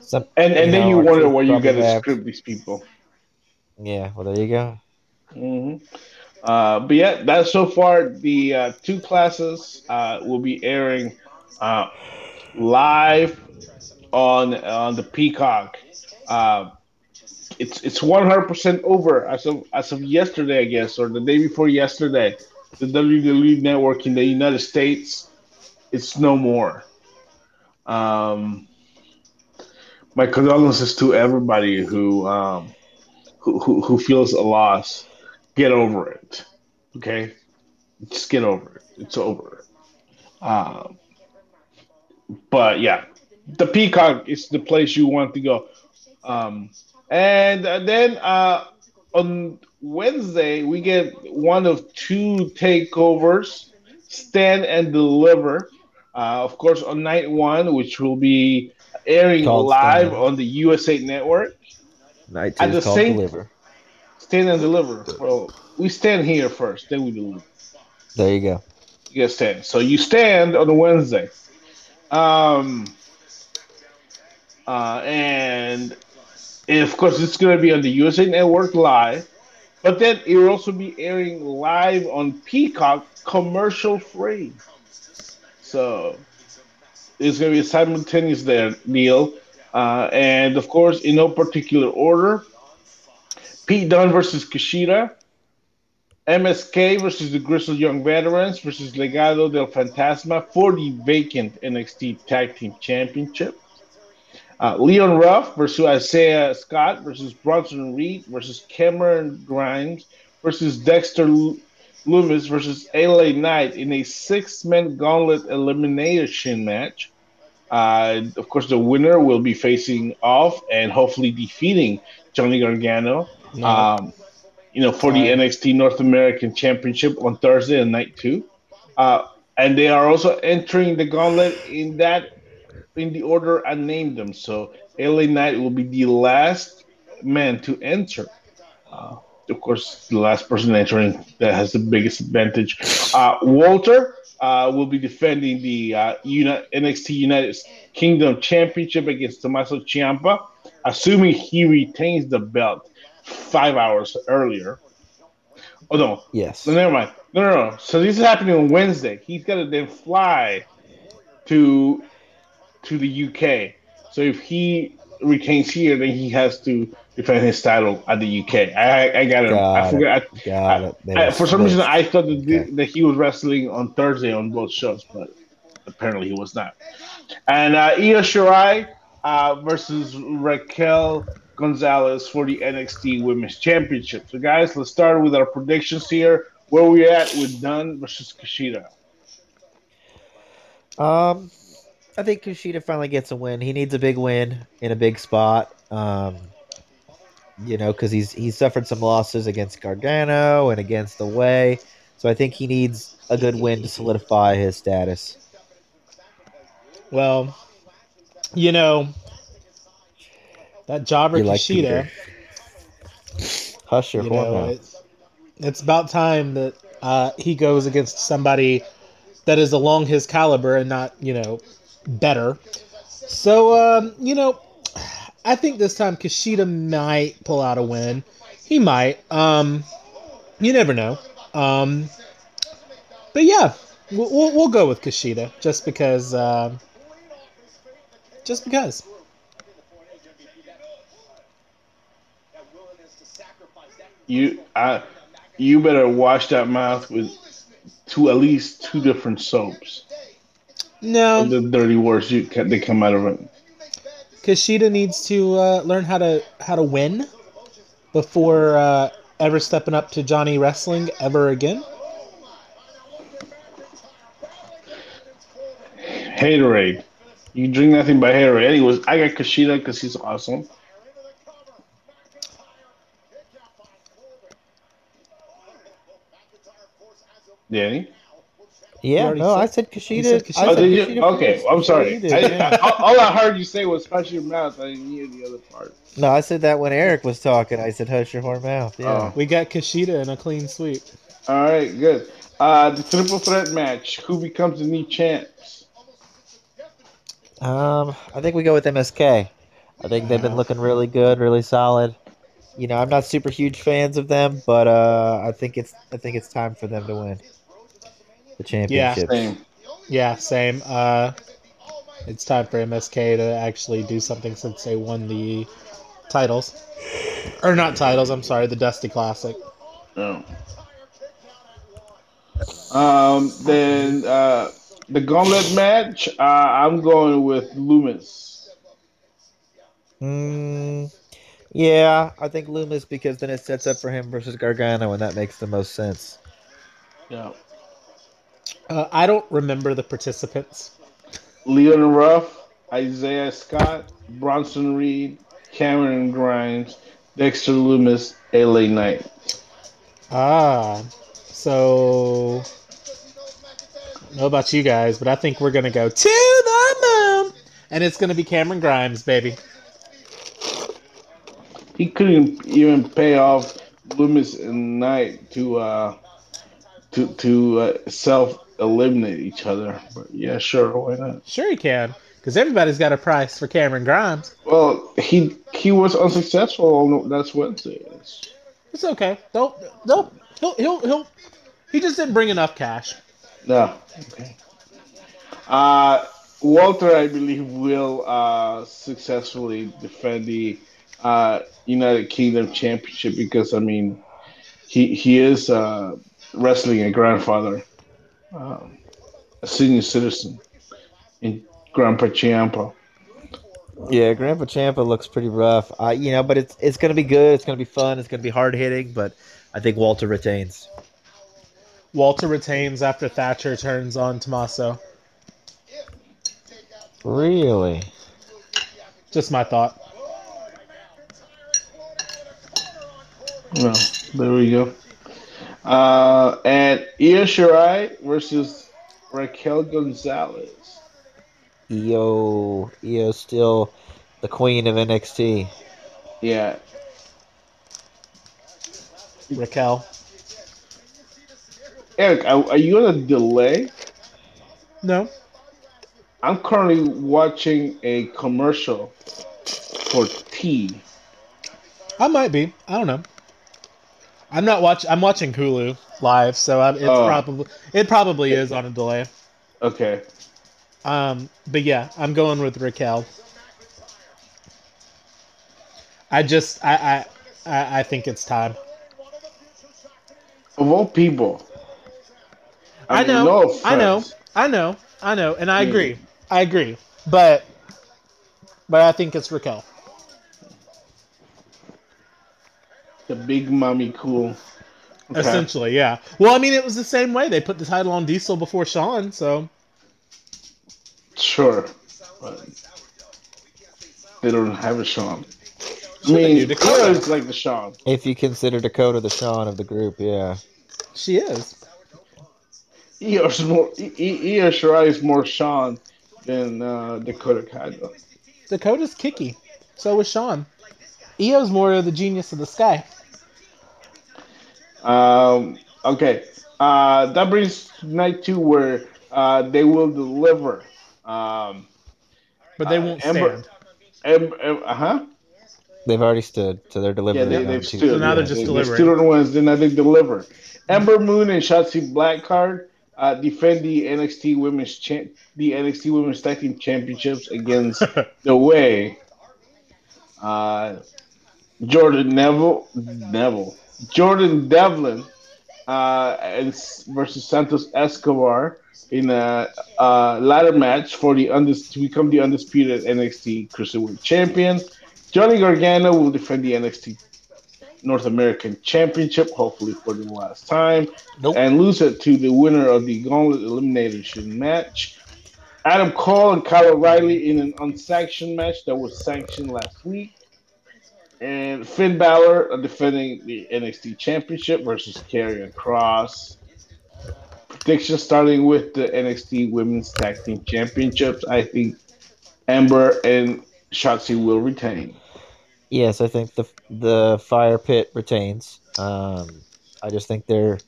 Some, and and then know, you wonder where you get to script these people. Yeah, well, there you go. Mm-hmm. Uh, but yeah, that's so far. The uh, two classes uh, will be airing uh, live on on the Peacock. Uh, it's it's one hundred percent over as of as of yesterday, I guess, or the day before yesterday. The W W E Network in the United States, it's no more. Um. My condolences to everybody who, um, who who who feels a loss. Get over it. Okay? Just get over it. It's over. Um, but yeah, the Peacock is the place you want to go. Um, and then uh, on Wednesday, we get one of two takeovers, Stand and Deliver. Uh, of course, on night one, which will be airing live on the U S A Network. Night two is called Deliver. Stand and Deliver. Well, we stand here first, then we deliver. There you go. You get stand. So you stand on a Wednesday. Um, uh, and, and, of course, it's going to be on the U S A Network live. But then it will also be airing live on Peacock, commercial-free. So it's going to be a simultaneous there deal. Uh, and, of course, in no particular order, Pete Dunne versus Kushida, M S K versus the Grizzled Young Veterans versus Legado del Fantasma for the vacant N X T Tag Team Championship. Uh, Leon Ruff versus Isaiah Scott versus Bronson Reed versus Cameron Grimes versus Dexter L- Loomis versus L A Knight in a six-man gauntlet elimination match. Uh, of course, the winner will be facing off and hopefully defeating Johnny Gargano. No. Um, you know, for the N X T North American Championship on Thursday and night two. Uh, and they are also entering the gauntlet in that, in the order I named them. So L A Knight will be the last man to enter. Uh, of course, the last person entering that has the biggest advantage. Uh, Walter uh, will be defending the uh, Uni- N X T United Kingdom Championship against Tommaso Ciampa, assuming he retains the belt. Five hours earlier. Oh no! Yes. No, never mind. No, no, no. So this is happening on Wednesday. He's got to then fly to to the U K. So if he retains here, then he has to defend his title at the U K. I I got it. Got I forgot. It. Got I, it. I, I, for some reason, I thought that, okay. the, that he was wrestling on Thursday on both shows, but apparently he was not. And uh, Io Shirai uh, versus Raquel Gonzalez for the N X T Women's Championship. So, guys, let's start with our predictions here. Where are we at with Dunn versus Kushida? Um, I think Kushida finally gets a win. He needs a big win in a big spot. Um, you know, because he's he's suffered some losses against Gargano and against The Way. So I think he needs a good win to solidify his status. Well, you know, that jobber like Kushida. Hush your you horn. It's, it's about time that uh, he goes against somebody that is along his caliber and not, you know, better. So, um, you know, I think this time Kushida might pull out a win. He might. Um, you never know. Um, but yeah, we'll, we'll we'll go with Kushida just because. Uh, just because. You I, you better wash that mouth with two at least two different soaps. No. The dirty words you can, they come out of it. Kushida needs to uh, learn how to how to win before uh, ever stepping up to Johnny Wrestling ever again. Haterade. You drink nothing but Haterade. Anyways, I got Kushida because he's awesome. Danny? Yeah, no, said, I said Kushida. Kushida. Oh, did Kushida you? Okay, I'm sorry. I, yeah. all, all I heard you say was hush your mouth. I didn't hear the other part. No, I said that when Eric was talking. I said hush your whore mouth. Yeah, oh. We got Kushida in a clean sweep. All right, good. Uh, the triple threat match. Who becomes the new champs? Um, I think we go with M S K. I think they've been looking really good, really solid. You know, I'm not super huge fans of them, but uh, I think it's I think it's time for them to win the championship. Yeah, same. Yeah, same. Uh, it's time for M S K to actually do something since they won the titles, or not titles. I'm sorry, the Dusty Classic. Oh. Um. Then uh, the gauntlet match. Uh, I'm going with Loomis. Hmm. Yeah, I think Loomis because then it sets up for him versus Gargano, and that makes the most sense. Yeah. Uh, I don't remember the participants. Leon Ruff, Isaiah Scott, Bronson Reed, Cameron Grimes, Dexter Lumis, L A Knight. Ah, so I don't know about you guys, but I think we're going to go to the moon. And it's going to be Cameron Grimes, baby. He couldn't even pay off Lumis and Knight to uh, to to uh, self-eliminate each other. But yeah, sure, why not? Sure he can, because everybody's got a price for Cameron Grimes. Well, he he was unsuccessful on that's Wednesday. It's okay. Don't don't he'll he'll he'll he just didn't bring enough cash. No. Okay. Uh, Walter, I believe, will uh, successfully defend the Uh, United Kingdom Championship because I mean, he he is uh, wrestling a grandfather, um, a senior citizen, in Grandpa Ciampa. Yeah, Grandpa Ciampa looks pretty rough, uh, you know. But it's it's gonna be good. It's gonna be fun. It's gonna be hard hitting. But I think Walter retains. Walter retains after Thatcher turns on Tommaso. Really? Just my thought. Well, there we go. Uh, and Io Shirai versus Raquel Gonzalez. Io, Io still the queen of N X T. Yeah. Raquel. Eric, are, are you on a delay? No. I'm currently watching a commercial for tea. I might be. I don't know. I'm not watch. I'm watching Hulu live, so I, it's oh. probably it probably is on a delay. Okay. Um, but yeah, I'm going with Raquel. I just I I I, I think it's time. Of all people. I, I mean, know. No I know. I know. I know. And I mm. agree. I agree. But but I think it's Raquel. The big mommy cool. Okay. Essentially, yeah. Well, I mean, it was the same way. They put the title on Diesel before Sean, so. Sure. But they don't have a Sean. I mean, Dakota is like the Sean. If you consider Dakota the Sean of the group, yeah. She is. Io Shirai is more Sean than uh, Dakota Kai, though. Dakota's kicky. So is Sean. Io's more of the genius of the sky. Um, okay. Uh, that brings night two where uh, they will deliver. Um, but they won't uh, stand. Ember, em, em, huh? They've already stood, so they're delivering. Yeah, they, they've stood. So now yeah, they're just they, delivering. They stood on Wednesday, now they deliver. Ember Moon and Shotzi Blackheart uh, defend the N X T Women's cha- the N X T Women's Tag Team Championships against The Way. Uh, Jordan Neville, Neville, Jordan Devlin, uh, and versus Santos Escobar in a uh, ladder match for the undis- to become the undisputed N X T Cruiserweight Champion. Johnny Gargano will defend the N X T North American Championship, hopefully for the last time, nope. and lose it to the winner of the Gauntlet Elimination match. Adam Cole and Kyle O'Reilly in an unsanctioned match that was sanctioned last week. And Finn Balor are defending the N X T Championship versus Karrion Kross. Predictions starting with the N X T Women's Tag Team Championships. I think Ember and Shotzi will retain. Yes, I think the the Fire Pit retains. Um, I just think they're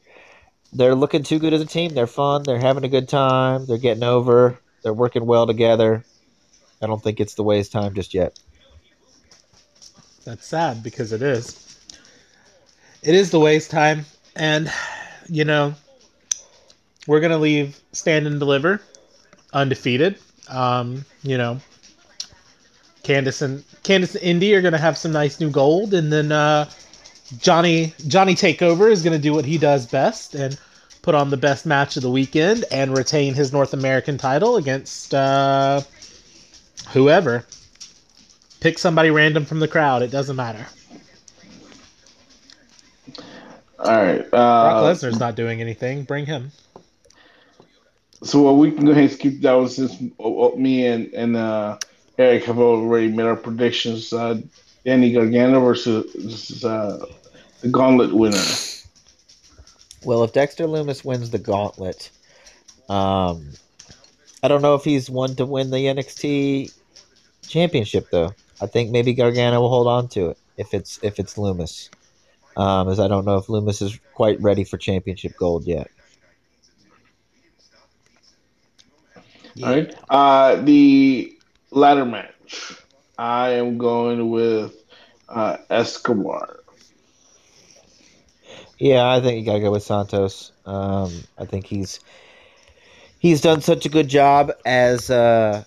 they're looking too good as a team. They're fun. They're having a good time. They're getting over. They're working well together. I don't think it's the Way's time just yet. That's sad because it is. It is the Way's time. And, you know, we're going to leave Stand and Deliver undefeated. Um, you know, Candice and Candice and Indy are going to have some nice new gold. And then uh, Johnny Johnny Takeover is going to do what he does best and put on the best match of the weekend and retain his North American title against uh, whoever. Pick somebody random from the crowd. It doesn't matter. All right. Uh, Brock Lesnar's not doing anything. Bring him. So uh, we can go ahead and skip that one since uh, me and, and uh, Eric have already made our predictions. Uh, Danny Gargano versus uh, the Gauntlet winner. Well, if Dexter Lumis wins the Gauntlet, um, I don't know if he's one to win the N X T championship, though. I think maybe Gargano will hold on to it if it's if it's Lumis. Um, as I don't know if Lumis is quite ready for championship gold yet. Yeah. All right. Uh, the ladder match. I am going with uh, Escobar. Yeah, I think you gotta go with Santos. Um, I think he's he's done such a good job as uh,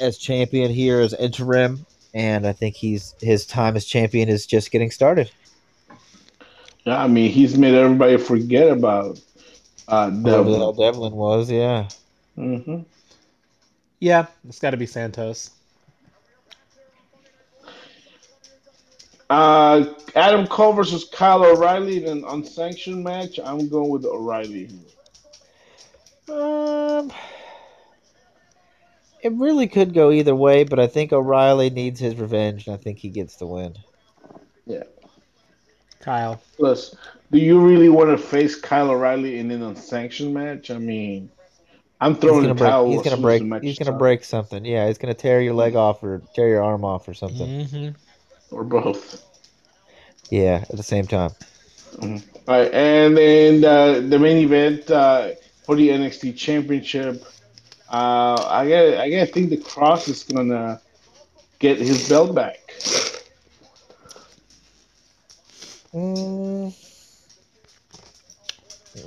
as champion here as interim, and I think he's his time as champion is just getting started. I mean, he's made everybody forget about uh, Devlin. Well, Devlin was, yeah. Mm-hmm. Yeah, it's got to be Santos. Uh, Adam Cole versus Kyle O'Reilly in an unsanctioned match. I'm going with O'Reilly. Um, it really could go either way, but I think O'Reilly needs his revenge, and I think he gets the win. Yeah. Kyle. Plus, do you really want to face Kyle O'Reilly in an unsanctioned match? I mean, I'm throwing the towel. He's going to break. He's going to break something. Yeah, he's going to tear your leg off or tear your arm off or something, mm-hmm. or both. Yeah, at the same time. Mm-hmm. All right, and then uh, the main event uh, for the N X T Championship. Uh, I got. I got to think the Cross is going to get his belt back. Mm.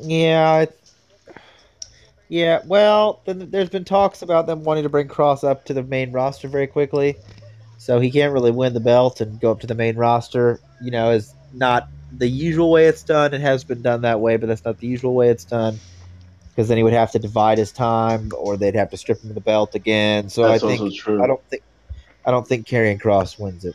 Yeah, yeah. Well, th- there's been talks about them wanting to bring Cross up to the main roster very quickly, so he can't really win the belt and go up to the main roster. You know, is not the usual way it's done. It has been done that way, but that's not the usual way it's done because then he would have to divide his time, or they'd have to strip him of the belt again. So that's I think also true. I don't think I don't think Karrion Kross wins it.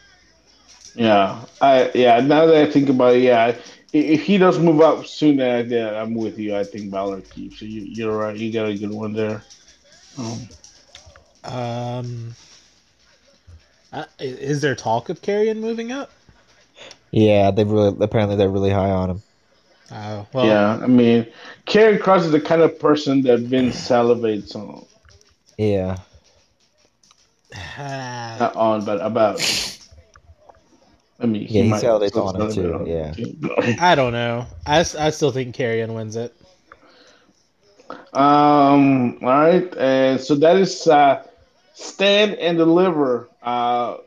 Yeah, I yeah. Now that I think about it, yeah, if he does move up sooner, yeah, I'm with you. I think Balor keeps. So you, you're right. You got a good one there. Um, um I, is there talk of Karrion moving up? Yeah, they really apparently they're really high on him. Oh uh, well. Yeah, I mean, Karrion Kross is the kind of person that Vince salivates on. Yeah. Not on, but about. I mean, yeah, he salivates on him too. Yeah, I don't know. I, I still think Karrion wins it. Um. All right, and so that is uh, Stand and Deliver uh,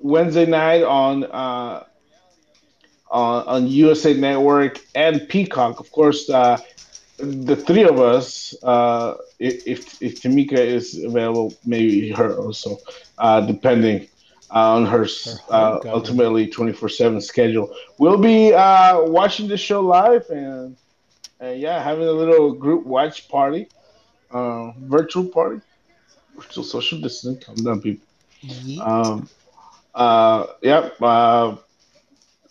Wednesday night on uh, on on U S A Network and Peacock. Of course, uh, the three of us. Uh, if if Tamika is available, maybe her also, uh, depending. Uh, on her uh, ultimately twenty-four seven schedule. We'll be uh, watching this show live and, and, yeah, having a little group watch party, uh, virtual party, virtual social distancing. Calm down, people. Yeah. Um, uh, yep. Uh,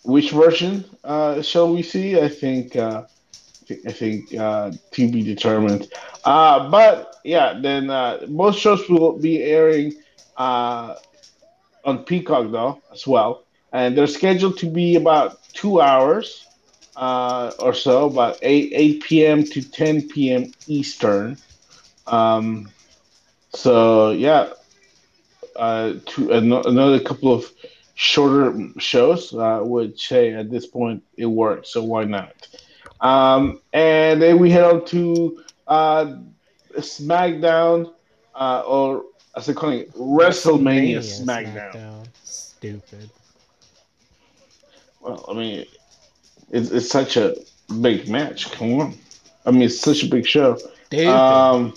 which version uh, shall we see? I think uh, I think uh, to be determined. Uh, but, yeah, then uh, both shows will be airing uh on Peacock, though, as well. And they're scheduled to be about two hours uh, or so, about eight p.m. to ten p.m. Eastern. Um, so, yeah, uh, to, uh, another couple of shorter shows, uh, which, hey, at this point, it works, so why not? Um, and then we head on to uh, SmackDown uh, or as they're calling it, WrestleMania, WrestleMania SmackDown. SmackDown. Stupid. Well, I mean, it's it's such a big match. Come on, I mean, it's such a big show. Stupid. Um,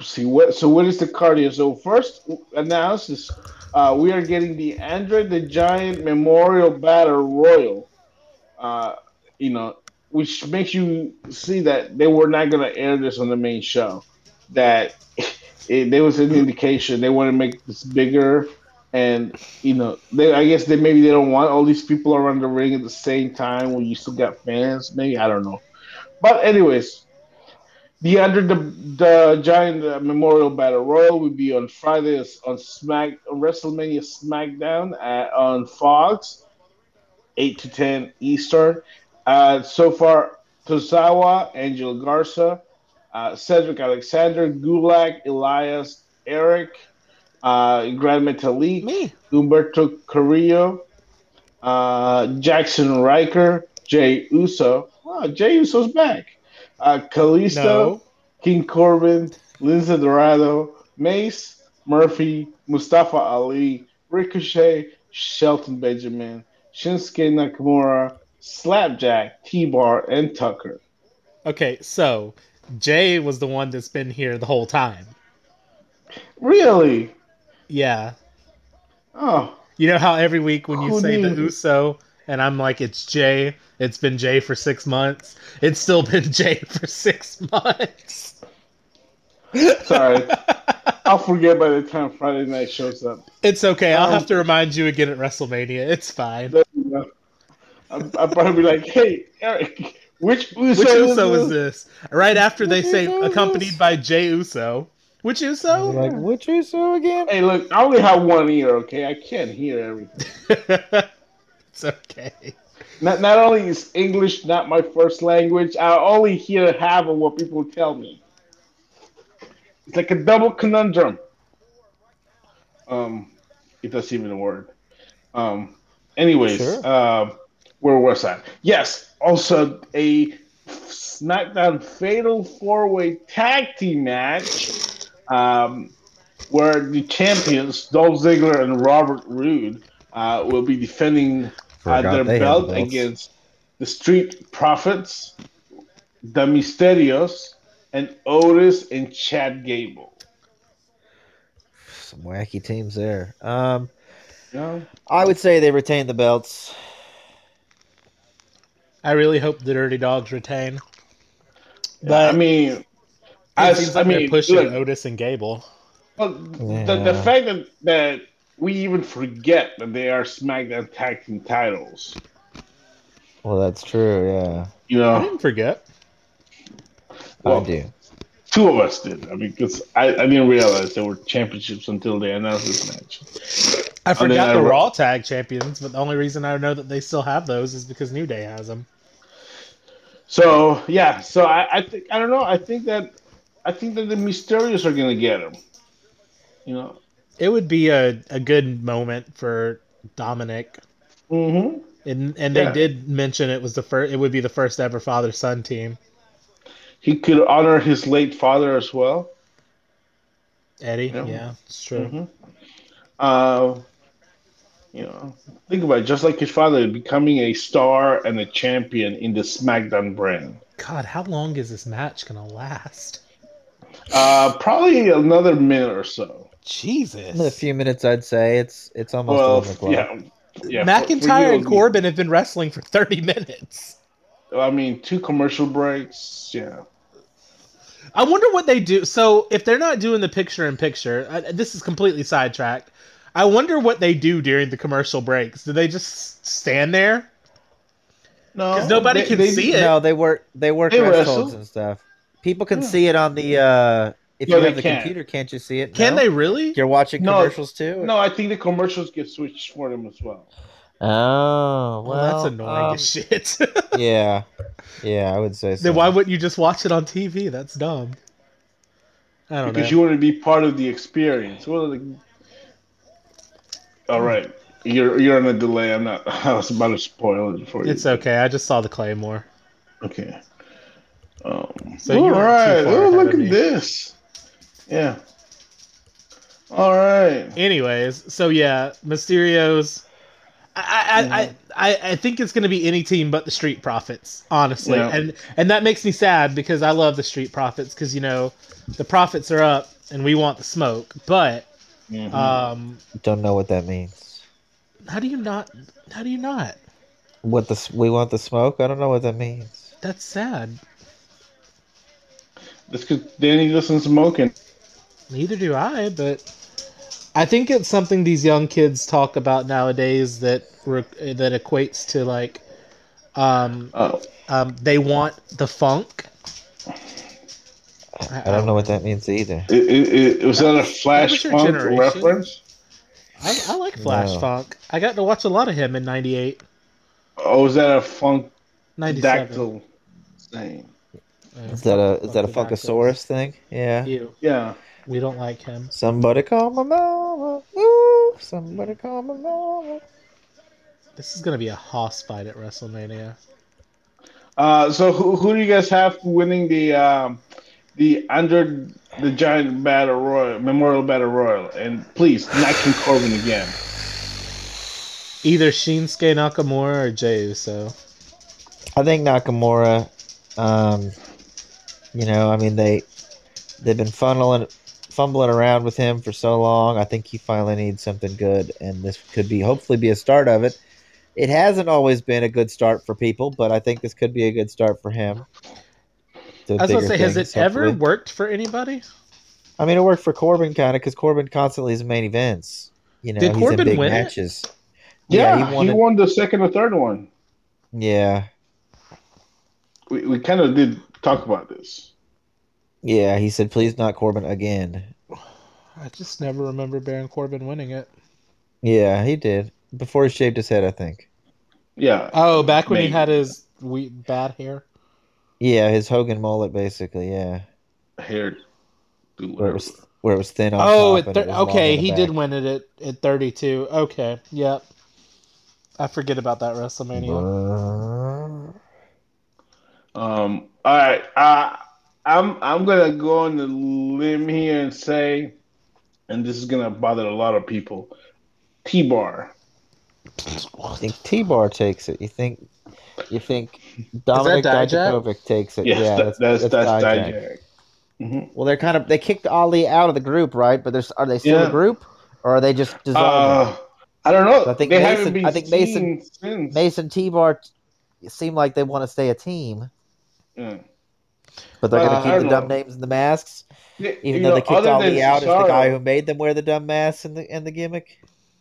see what? So what is the cardio? So first announced is uh, we are getting the Andre the Giant Memorial Battle Royal. Uh, you know, which makes you see that they were not going to air this on the main show. That it, there was an indication they want to make this bigger And, you know, they, I guess they maybe they don't want all these people around the ring at the same time when you still got fans. Maybe, I don't know. But anyways, the Under the, the Giant Memorial Battle Royal will be on Fridays on Smack WrestleMania SmackDown at, on Fox, eight to ten Eastern. Uh, so far, Tozawa, Angel Garza, uh, Cedric Alexander, Gulak, Elias, Eric, Uh, Grand Metalik, Me. Humberto Carrillo, uh, Jackson Riker, Jay Uso. Wow, Jay Uso's back. Uh, Kalisto, no. King Corbin, Lindsay Dorado, Mace, Murphy, Mustafa Ali, Ricochet, Shelton Benjamin, Shinsuke Nakamura, Slapjack, T-Bar, and Tucker. Okay, so Jay was the one that's been here the whole time. Really? Yeah. Oh. You know how every week when you Who say knew? the Uso, and I'm like, it's Jay, it's been Jay for six months, it's still been Jay for six months. Sorry. I'll forget by the time Friday night shows up. It's okay. I'll um, have to remind you again at WrestleMania. It's fine. There you go. I'm, I'll probably be like, hey, Eric, which Uso, which Uso is this? Right after they say accompanied by Jay Uso. Which Uso? Like, which Uso again? Hey, look, I only have one ear, okay? I can't hear everything. It's okay. Not not only is English not my first language, I only hear half of what people tell me. It's like a double conundrum. Um, if that's even a word. Um, anyways, sure. uh, where was I? Yes, also a SmackDown Fatal Four-Way Tag Team Match. Um, where the champions Dolph Ziggler and Robert Roode uh, will be defending uh, their belt the against the Street Profits, the Mysterios, and Otis and Chad Gable. Some wacky teams there. Um, yeah. I would say they retain the belts. I really hope the Dirty Dogs retain. But yeah, I mean. I, like I mean, pushing look, Otis and Gable. Well, yeah. the, the fact that, that we even forget that they are SmackDown Tag Team titles. Well, that's true, yeah. You know, I didn't forget. Well, I do. Two of us did. I mean, because I, I didn't realize there were championships until they announced this match. I forgot the I Raw Tag Champions, but the only reason I know that they still have those is because New Day has them. So yeah, so I, I think I don't know. I think that. I think that the Mysterios are going to get him. You know, it would be a, a good moment for Dominic. Mm-hmm. And and yeah. they did mention it was the first. It would be the first ever father-son team. He could honor his late father as well. Eddie, yeah, yeah it's true. Mm-hmm. Uh, you know, think about it. Just like his father, becoming a star and a champion in the SmackDown brand. God, how long is this match going to last? Uh, probably another minute or so. Jesus, in a few minutes, I'd say it's it's almost well, eleven o'clock. Yeah, yeah. McIntyre for, for and Corbin be... have been wrestling for thirty minutes. I mean, two commercial breaks. Yeah. I wonder what they do. So if they're not doing the picture-in-picture, I, this is completely sidetracked. I wonder what they do during the commercial breaks. Do they just stand there? No, because nobody they, can they, see they, it. No, they work. They work they wrestle and stuff. People can yeah. see it on the, uh, if no, you have the can. computer, can't you see it? Can no? they really? You're watching no. commercials too? No, I think the commercials get switched for them as well. Oh, well. well that's annoying um, as shit. yeah. Yeah, I would say so. Then why wouldn't you just watch it on T V? That's dumb. I don't because know. Because you want to be part of the experience. Well, the... All right. You're, you're on a delay. I'm not, I was about to spoil it for you. It's okay. I just saw the Claymore. Okay. Um, so all right, oh, look at this. Yeah. All right. Anyways, so yeah, Mysterios. I I, mm-hmm. I, I, I think it's going to be any team but the Street Profits, honestly. Yeah. And and that makes me sad because I love the Street Profits because, you know, the Profits are up and we want the smoke. But mm-hmm. um, don't know what that means. How do you not? How do you not? What the we want the smoke? I don't know what that means. That's sad. That's because Danny doesn't smoke. Neither do I, but I think it's something these young kids talk about nowadays that re- that equates to like um, oh. um, they want the funk. I don't know what that means either. It, it, it, was that a Flash Funk generation. reference? I, I like Flash no. Funk. I got to watch a lot of him in ninety-eight. Oh, was that a Funk Dactyl thing? Is that a is that a Funkasaurus thing? Yeah. Ew. Yeah. We don't like him. Somebody call my mama. Ooh, somebody call my mama. This is gonna be a hoss fight at WrestleMania. Uh, so who who do you guys have winning the um, the under the giant battle royal memorial battle royal? And please, not King Corbin again. Either Shinsuke Nakamura or Jey Uso. I think Nakamura. Um, you know, I mean they they've been funneling. fumbling around with him for so long. I think he finally needs something good, and this could be hopefully be a start of it. It hasn't always been a good start for people, but I think this could be a good start for him. The I was going to say, things, has it hopefully. ever worked for anybody? I mean, it worked for Corbin kind of, because Corbin constantly is in main events. You know, Did he's Corbin in big win matches. It? Yeah, yeah he, won he won the second or third one. Yeah. We we kind of did talk about this. Yeah, he said, please not Corbin again. I just never remember Baron Corbin winning it. Yeah, he did. Before he shaved his head, I think. Yeah. Oh, back when maybe. he had his we- bad hair? Yeah, his Hogan mullet, basically, yeah. Hair. Where it, was, where it was thin on oh, top. Oh, thir- okay, he back. did win it at, at thirty-two. Okay, yep. I forget about that WrestleMania. Uh... Um. All right, uh... I'm I'm gonna go on the limb here and say, and this is gonna bother a lot of people. T-Bar. I think T-Bar takes it. You think? You think Dominic Dijakovic takes it? Yes, yeah, that, that's that's, that's Dijakovic. Mm-hmm. Well, they're kind of they kicked Ali out of the group, right? But there's are they still yeah. a group, or are they just dissolved? Uh, I don't know. So I think they Mason, haven't been I think Mason since. Mason T-Bar seem like they want to stay a team. Yeah. But they're going to uh, keep the dumb know. names and the masks, even you though know, they kicked Ali out as the guy who made them wear the dumb masks and the and the gimmick.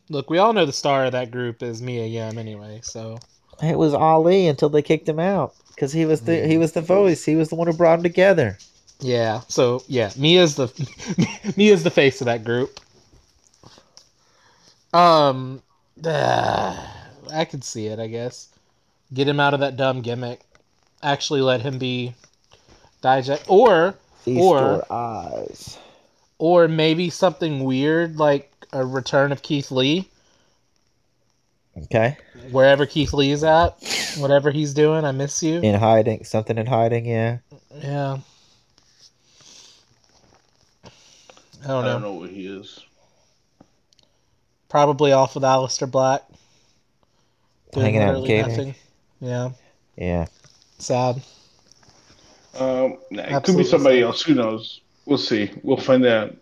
Look, we all know the star of that group is Mia Yim anyway. So it was Ali until they kicked him out because he was the he was the voice. He was the one who brought them together. Yeah. So yeah, Mia's the Mia's the face of that group. Um, uh, I could see it. I guess get him out of that dumb gimmick. Actually, let him be. Dijak or Feast or eyes. Or maybe something weird like a return of Keith Lee. Okay. Wherever Keith Lee is at, whatever he's doing, I miss you. In hiding, something in hiding, yeah. Yeah. I don't know. I don't know what he is. Probably off with Aleister Black. Hanging out with Katie. Yeah. Yeah. Sad. Um, it could be somebody else. Who knows? We'll see. We'll find out.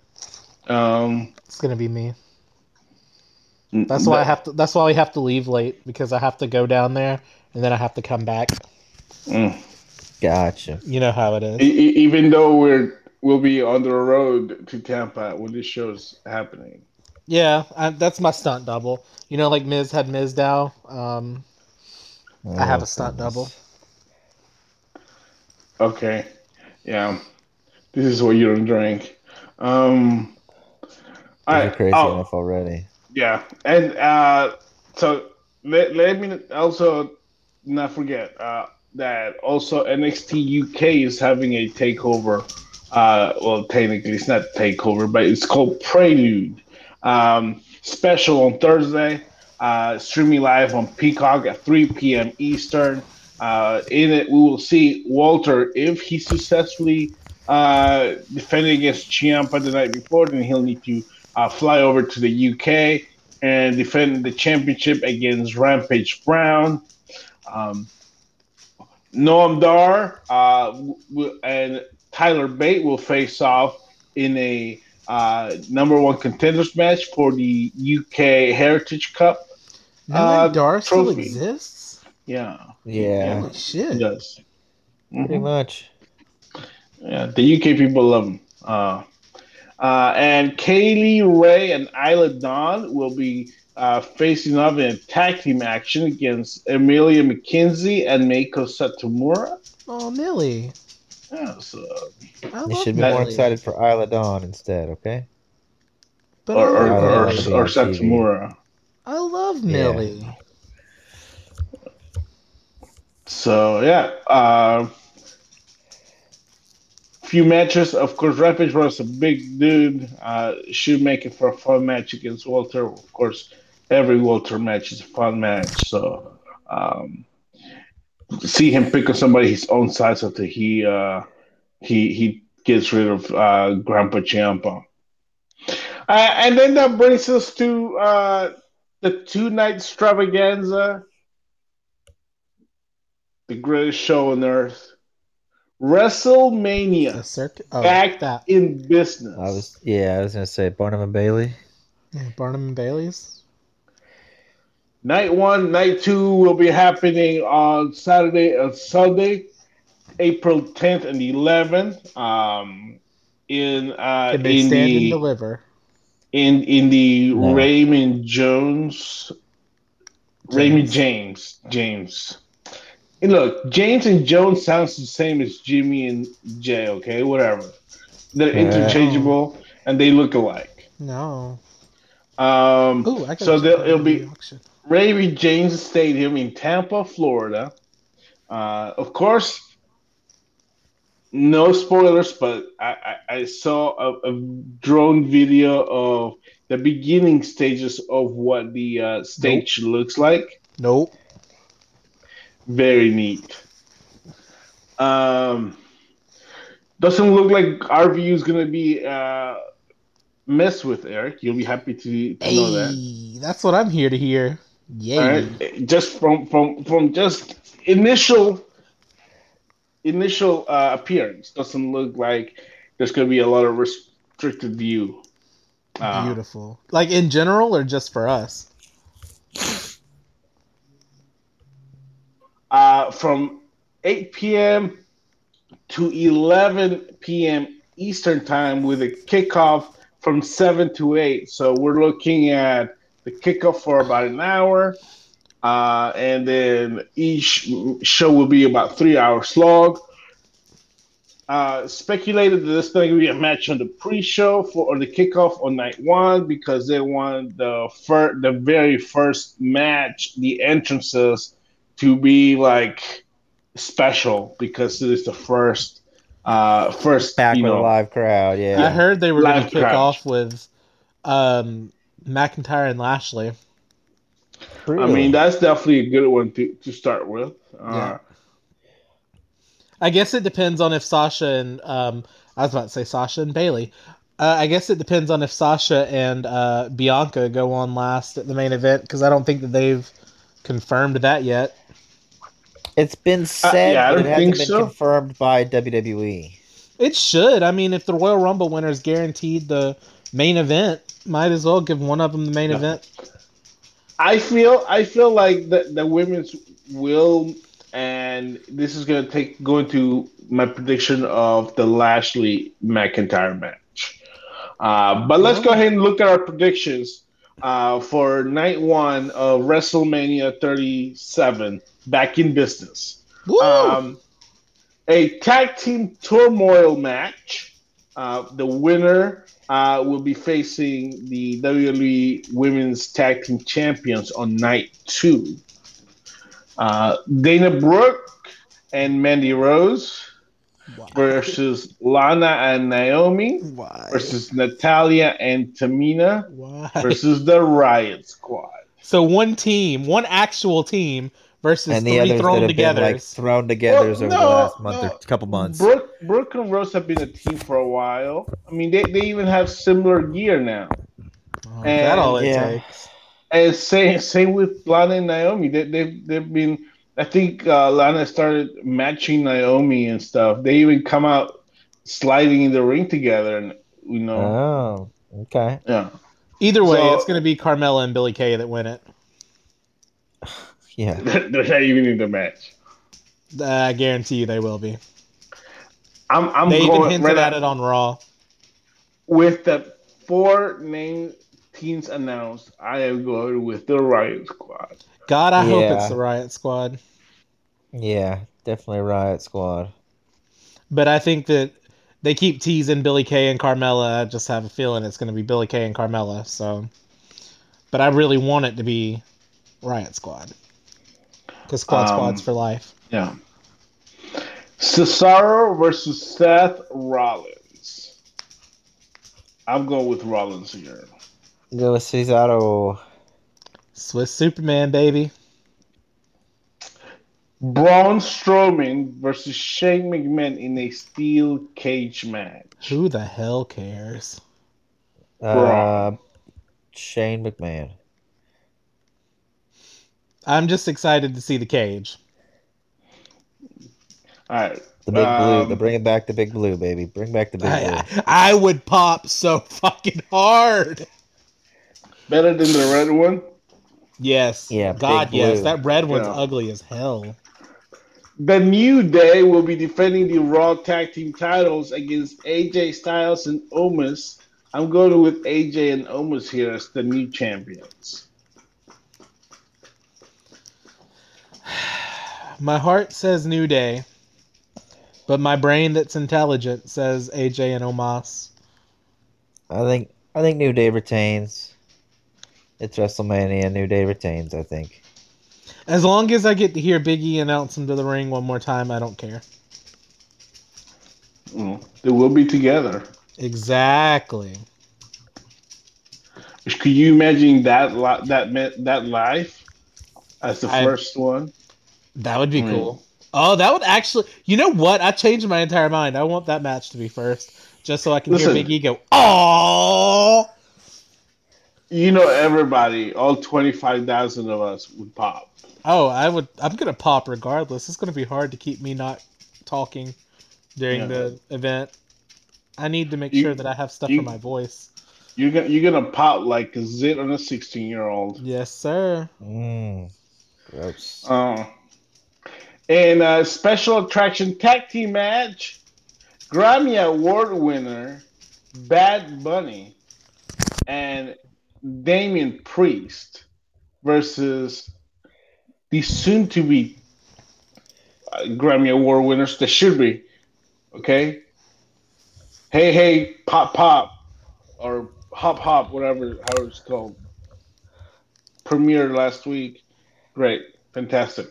Um, it's gonna be me. That's why no. I have to. That's why we have to leave late because I have to go down there and then I have to come back. Mm. Gotcha. You know how it is. E- even though we're we'll be on the road to Tampa when this show's happening. Yeah, I, that's my stunt double. You know, like Miz had Mizdow. Um, oh, I have a stunt goodness. double. Okay, yeah, this is what you don't drink. Um, I'm crazy oh, enough already. Yeah, and uh, so let, let me also not forget uh, that also N X T U K is having a takeover. Uh, well, technically it's not takeover, but it's called Prelude um, special on Thursday, uh, streaming live on Peacock at three p.m. Eastern. Uh, in it, we will see Walter, if he successfully uh, defended against Ciampa the night before, then he'll need to uh, fly over to the U K and defend the championship against Rampage Brown. Um, Noam Dar uh, w- and Tyler Bate will face off in a uh, number one contenders match for the U K Heritage Cup. Uh, Noam Dar still exists? Yeah. Yeah. Holy shit. Yes. Mm-hmm. Pretty much. Yeah, the U K people love him. Uh, Uh, and Kaylee Ray and Isla Dawn will be uh, facing off in a tag team action against Emilia McKenzie and Meiko Satomura. Oh, Millie. Yeah, so I you should be Millie. more excited for Isla Dawn instead, okay? But or or, or, or Satomura. I love Millie. Yeah. So, yeah. Uh, few matches. Of course, Rampage was a big dude. Uh, should make it for a fun match against Walter. Of course, every Walter match is a fun match. So, um, see him pick up somebody his own size after he uh, he he gets rid of uh, Grandpa Ciampa. Uh, and then that brings us to uh, the two-night extravaganza. The greatest show on earth, WrestleMania, circuit? Oh, back that. in business. I was, yeah, I was gonna say Barnum and Bailey. Yeah, Barnum and Bailey's. Night one, night two will be happening on Saturday and Sunday, April tenth and eleventh. Um, in uh, in stand the and deliver. in in the no. Raymond Jones, James. Raymond James James. And look, James and Jones sounds the same as Jimmy and Jay, okay? Whatever. They're yeah. interchangeable, and they look alike. No. Um, Ooh, I so it'll be Raymond James Stadium in Tampa, Florida. Uh, of course, no spoilers, but I, I, I saw a, a drone video of the beginning stages of what the uh, stage nope. looks like. Nope. Very neat. Um, doesn't look like our view is going to be uh, messed with, Eric. You'll be happy to, to hey, know that. That's what I'm here to hear. Yeah. Right. Just from, from, from just initial initial uh, appearance, doesn't look like there's going to be a lot of restricted view. Uh, Beautiful. Like in general or just for us? Uh, from eight p.m. to eleven p.m. Eastern time with a kickoff from seven to eight. So we're looking at the kickoff for about an hour. Uh, and then each show will be about three hours long. Uh, speculated that there's going to be a match on the pre-show for or the kickoff on night one because they want the, fir- the very first match, the entrances, to be like special because it is the first, uh, first back you with know, a live crowd. Yeah, I heard they were going to kick crowd. off with um, McIntyre and Lashley. Really? I mean, that's definitely a good one to, to start with. Uh, yeah. I guess it depends on if Sasha and um, I was about to say Sasha and Bailey. Uh, I guess it depends on if Sasha and uh, Bianca go on last at the main event because I don't think that they've confirmed that yet. It's been said, uh, yeah, I don't but it hasn't think been so. confirmed by W W E. It should. I mean, if the Royal Rumble winner is guaranteed the main event, might as well give one of them the main yeah. event. I feel I feel like the, the women's will, and this is going to take go into my prediction of the Lashley McIntyre match. Uh, but let's go ahead and look at our predictions uh, for night one of WrestleMania thirty-seven. Back in business. Um, a tag team turmoil match. Uh, the winner uh, will be facing the W W E Women's Tag Team Champions on night two. Uh, Dana Brooke and Mandy Rose Why? versus Lana and Naomi Why? versus Natalia and Tamina Why? versus the Riot Squad. So one team, one actual team versus and the three thrown together, like thrown together well, over no, the last month no. or couple months. Brooke, Brooke and Rose have been a team for a while. I mean, they, they even have similar gear now. Oh, and, that all it yeah. takes. And same same with Lana and Naomi. They they've they've been. I think uh, Lana started matching Naomi and stuff. They even come out sliding in the ring together, and you know. Oh, okay. Yeah. Either way, so, it's going to be Carmella and Billie Kay that win it. Yeah, they're not even in the match. Uh, I guarantee you they will be. I'm. I'm they going, even hinted right at it on Raw. with the four main teams announced, I am going with the Riot Squad. God, I yeah. hope it's the Riot Squad. Yeah, definitely Riot Squad. But I think that they keep teasing Billie Kay and Carmella. I just have a feeling it's going to be Billie Kay and Carmella. So, but I really want it to be Riot Squad. Because Squad um, Squad's for life. Yeah. Cesaro versus Seth Rollins. I'm going with Rollins here. Go with Cesaro. Swiss Superman, baby. Braun Strowman versus Shane McMahon in a steel cage match. Who the hell cares? Uh, Shane McMahon. I'm just excited to see the cage. All right. The big um, blue. They're bringing back the big blue, baby. Bring back the big I, blue. I, I would pop so fucking hard. Better than the red one? Yes. Yeah, God, yes. That red one's yeah. ugly as hell. The New Day will be defending the Raw Tag Team titles against A J Styles and Omos. I'm going with A J and Omos here as the new champions. My heart says New Day, but my brain that's intelligent says A J and Omos. I think I think New Day retains. It's WrestleMania. New Day retains, I think. As long as I get to hear Big E announce him to the ring one more time, I don't care. Mm, they will be together. Exactly. Could you imagine that li- that that live as the I, first one? That would be mm. cool. Oh, that would actually... You know what? I changed my entire mind. I want that match to be first, just so I can Listen. hear Big E go, aww! You know, everybody, all twenty-five thousand of us would pop. Oh, I would. I'm gonna pop regardless. It's gonna be hard to keep me not talking during yeah. the event. I need to make you, sure that I have stuff you, in my voice. You're gonna you're gonna pop like a zit on a sixteen year old. Yes, sir. Mm, gross. Uh, and a special attraction tag team match. Grammy Award winner Bad Bunny and Damian Priest versus the soon-to-be uh, Grammy Award winners that should be, okay? Hey, hey, pop, pop, or hop, hop, whatever how it's called. Premiered last week. Great. Fantastic.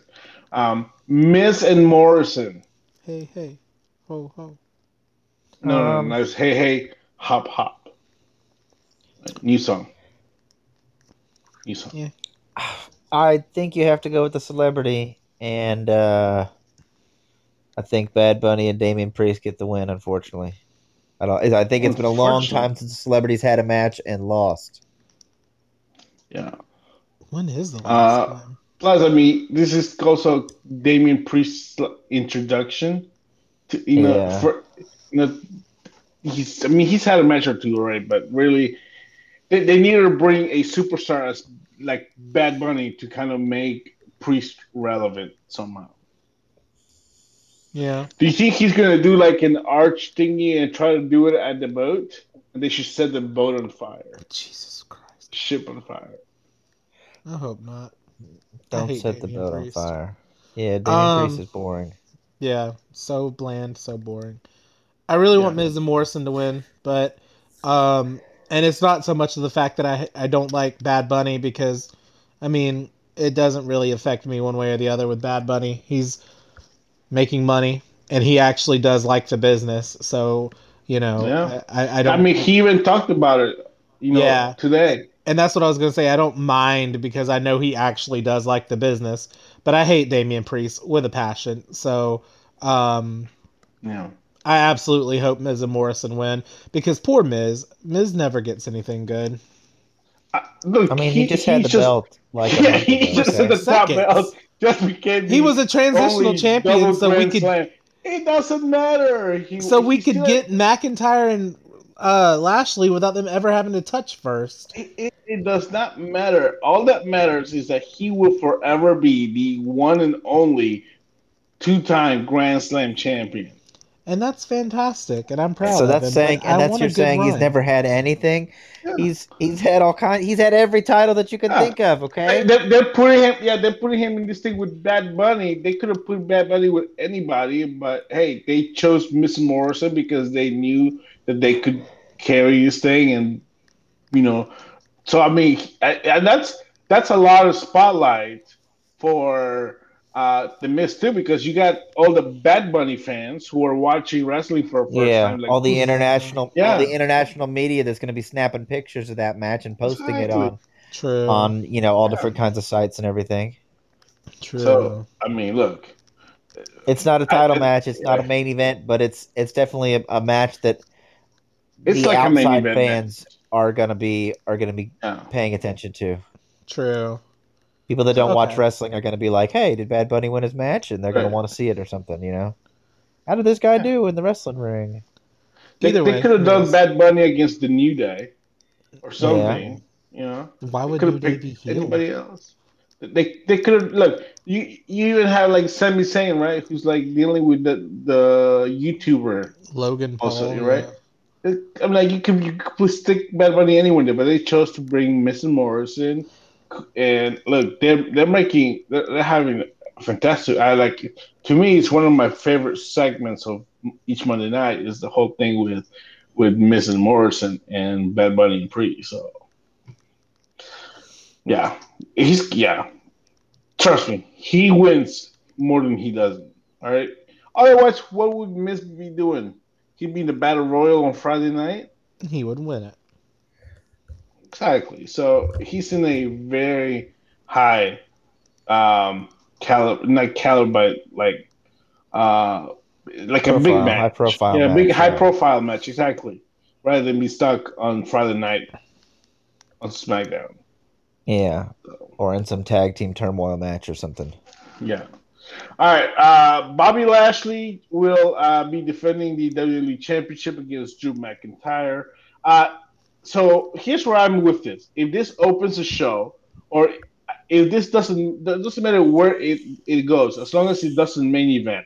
Um, Miz and Morrison. Hey, hey, ho, ho. No, um, no, no. It's hey, hey, hop, hop. New song. Yeah. I think you have to go with the celebrity, and uh, I think Bad Bunny and Damian Priest get the win, unfortunately. I, don't, I think it's been a long time since the celebrities had a match and lost. Yeah. When is the last uh, time? Plus, I mean, this is also Damian Priest's introduction. To, you know, yeah. for, you know, he's, I mean, he's had a match or two already, but really... They, they need to bring a superstar as like Bad Bunny to kind of make Priest relevant somehow. Yeah. Do you think he's gonna do like an arch thingy and try to do it at the boat? And they should set the boat on fire. Jesus Christ! Ship on fire. I hope not. Don't set the boat on fire. Yeah, Damian um, Priest is boring. Yeah, so bland, so boring. I really yeah. want Miz and Morrison to win, but. Um, And it's not so much of the fact that I I don't like Bad Bunny because, I mean, it doesn't really affect me one way or the other with Bad Bunny. He's making money, and he actually does like the business. So, you know, yeah. I, I don't... I mean, he even talked about it, you know, yeah. today. And that's what I was going to say. I don't mind because I know he actually does like the business. But I hate Damian Priest with a passion. So, um... Yeah. I absolutely hope Miz and Morrison win because poor Miz, Miz never gets anything good. Uh, look, I mean, he, he just had he the just, belt. Like yeah, he just had the top belt. Just became he was a transitional champion, so we could. Slam. It doesn't matter. He, so we could still... get McIntyre and uh, Lashley without them ever having to touch first. It, it, it does not matter. All that matters is that he will forever be the one and only two-time Grand Slam champion. And that's fantastic, and I'm proud. So that's of him. saying, like, and I that's you're saying run. He's never had anything. Yeah. He's he's had all kind. He's had every title that you can yeah. think of. Okay, they're, they're putting him. Yeah, they're putting him in this thing with Bad Bunny. They could have put Bad Bunny with anybody, but hey, they chose Miss Morrison because they knew that they could carry this thing, and you know. So I mean, and that's that's a lot of spotlight for. Uh, the Miz too, because you got all the Bad Bunny fans who are watching wrestling for a first yeah, time. Like, all the international, yeah. all the international media that's going to be snapping pictures of that match and posting exactly. it on, True. on you know all yeah. different kinds of sites and everything. True. So I mean, look, it's not a title I, match. It's yeah. not a main event, but it's it's definitely a, a match that it's the like outside a main event fans match. are gonna be are gonna be yeah. paying attention to. True. People that don't okay. watch wrestling are going to be like, hey, did Bad Bunny win his match? And they're right. going to want to see it or something, you know? How did this guy yeah. do in the wrestling ring? They, they could have done was... Bad Bunny against the New Day or something, yeah. you know? Why would they pick anybody healed? else? They they could have, look, you, you even have like Sami Zayn, right? Who's like dealing with the, the YouTuber. Logan Paul. Also, right? Yeah. I'm like, you could, you could stick Bad Bunny anywhere there, but they chose to bring Miz Morrison. And look, they're they're making they're, they're having fantastic. I like it. To me, it's one of my favorite segments of each Monday night is the whole thing with with Miz Morrison and Bad Bunny and Pre. So yeah, he's yeah. Trust me, he wins more than he doesn't. All right. Otherwise, what would Miz be doing? He'd be in the Battle Royal on Friday night. He wouldn't win it. Exactly. So he's in a very high um, caliber, not caliber, but like uh, like profile, a big match, high profile, yeah, match, big yeah. high profile match. Exactly. Rather than be stuck on Friday night on SmackDown. Yeah, so. Or in some tag team turmoil match or something. Yeah. All right. Uh, Bobby Lashley will uh, be defending the W W E Championship against Drew McIntyre. Uh, So here's where I'm with this. If this opens a show, or if this doesn't, doesn't matter where it, it goes, as long as it doesn't main event,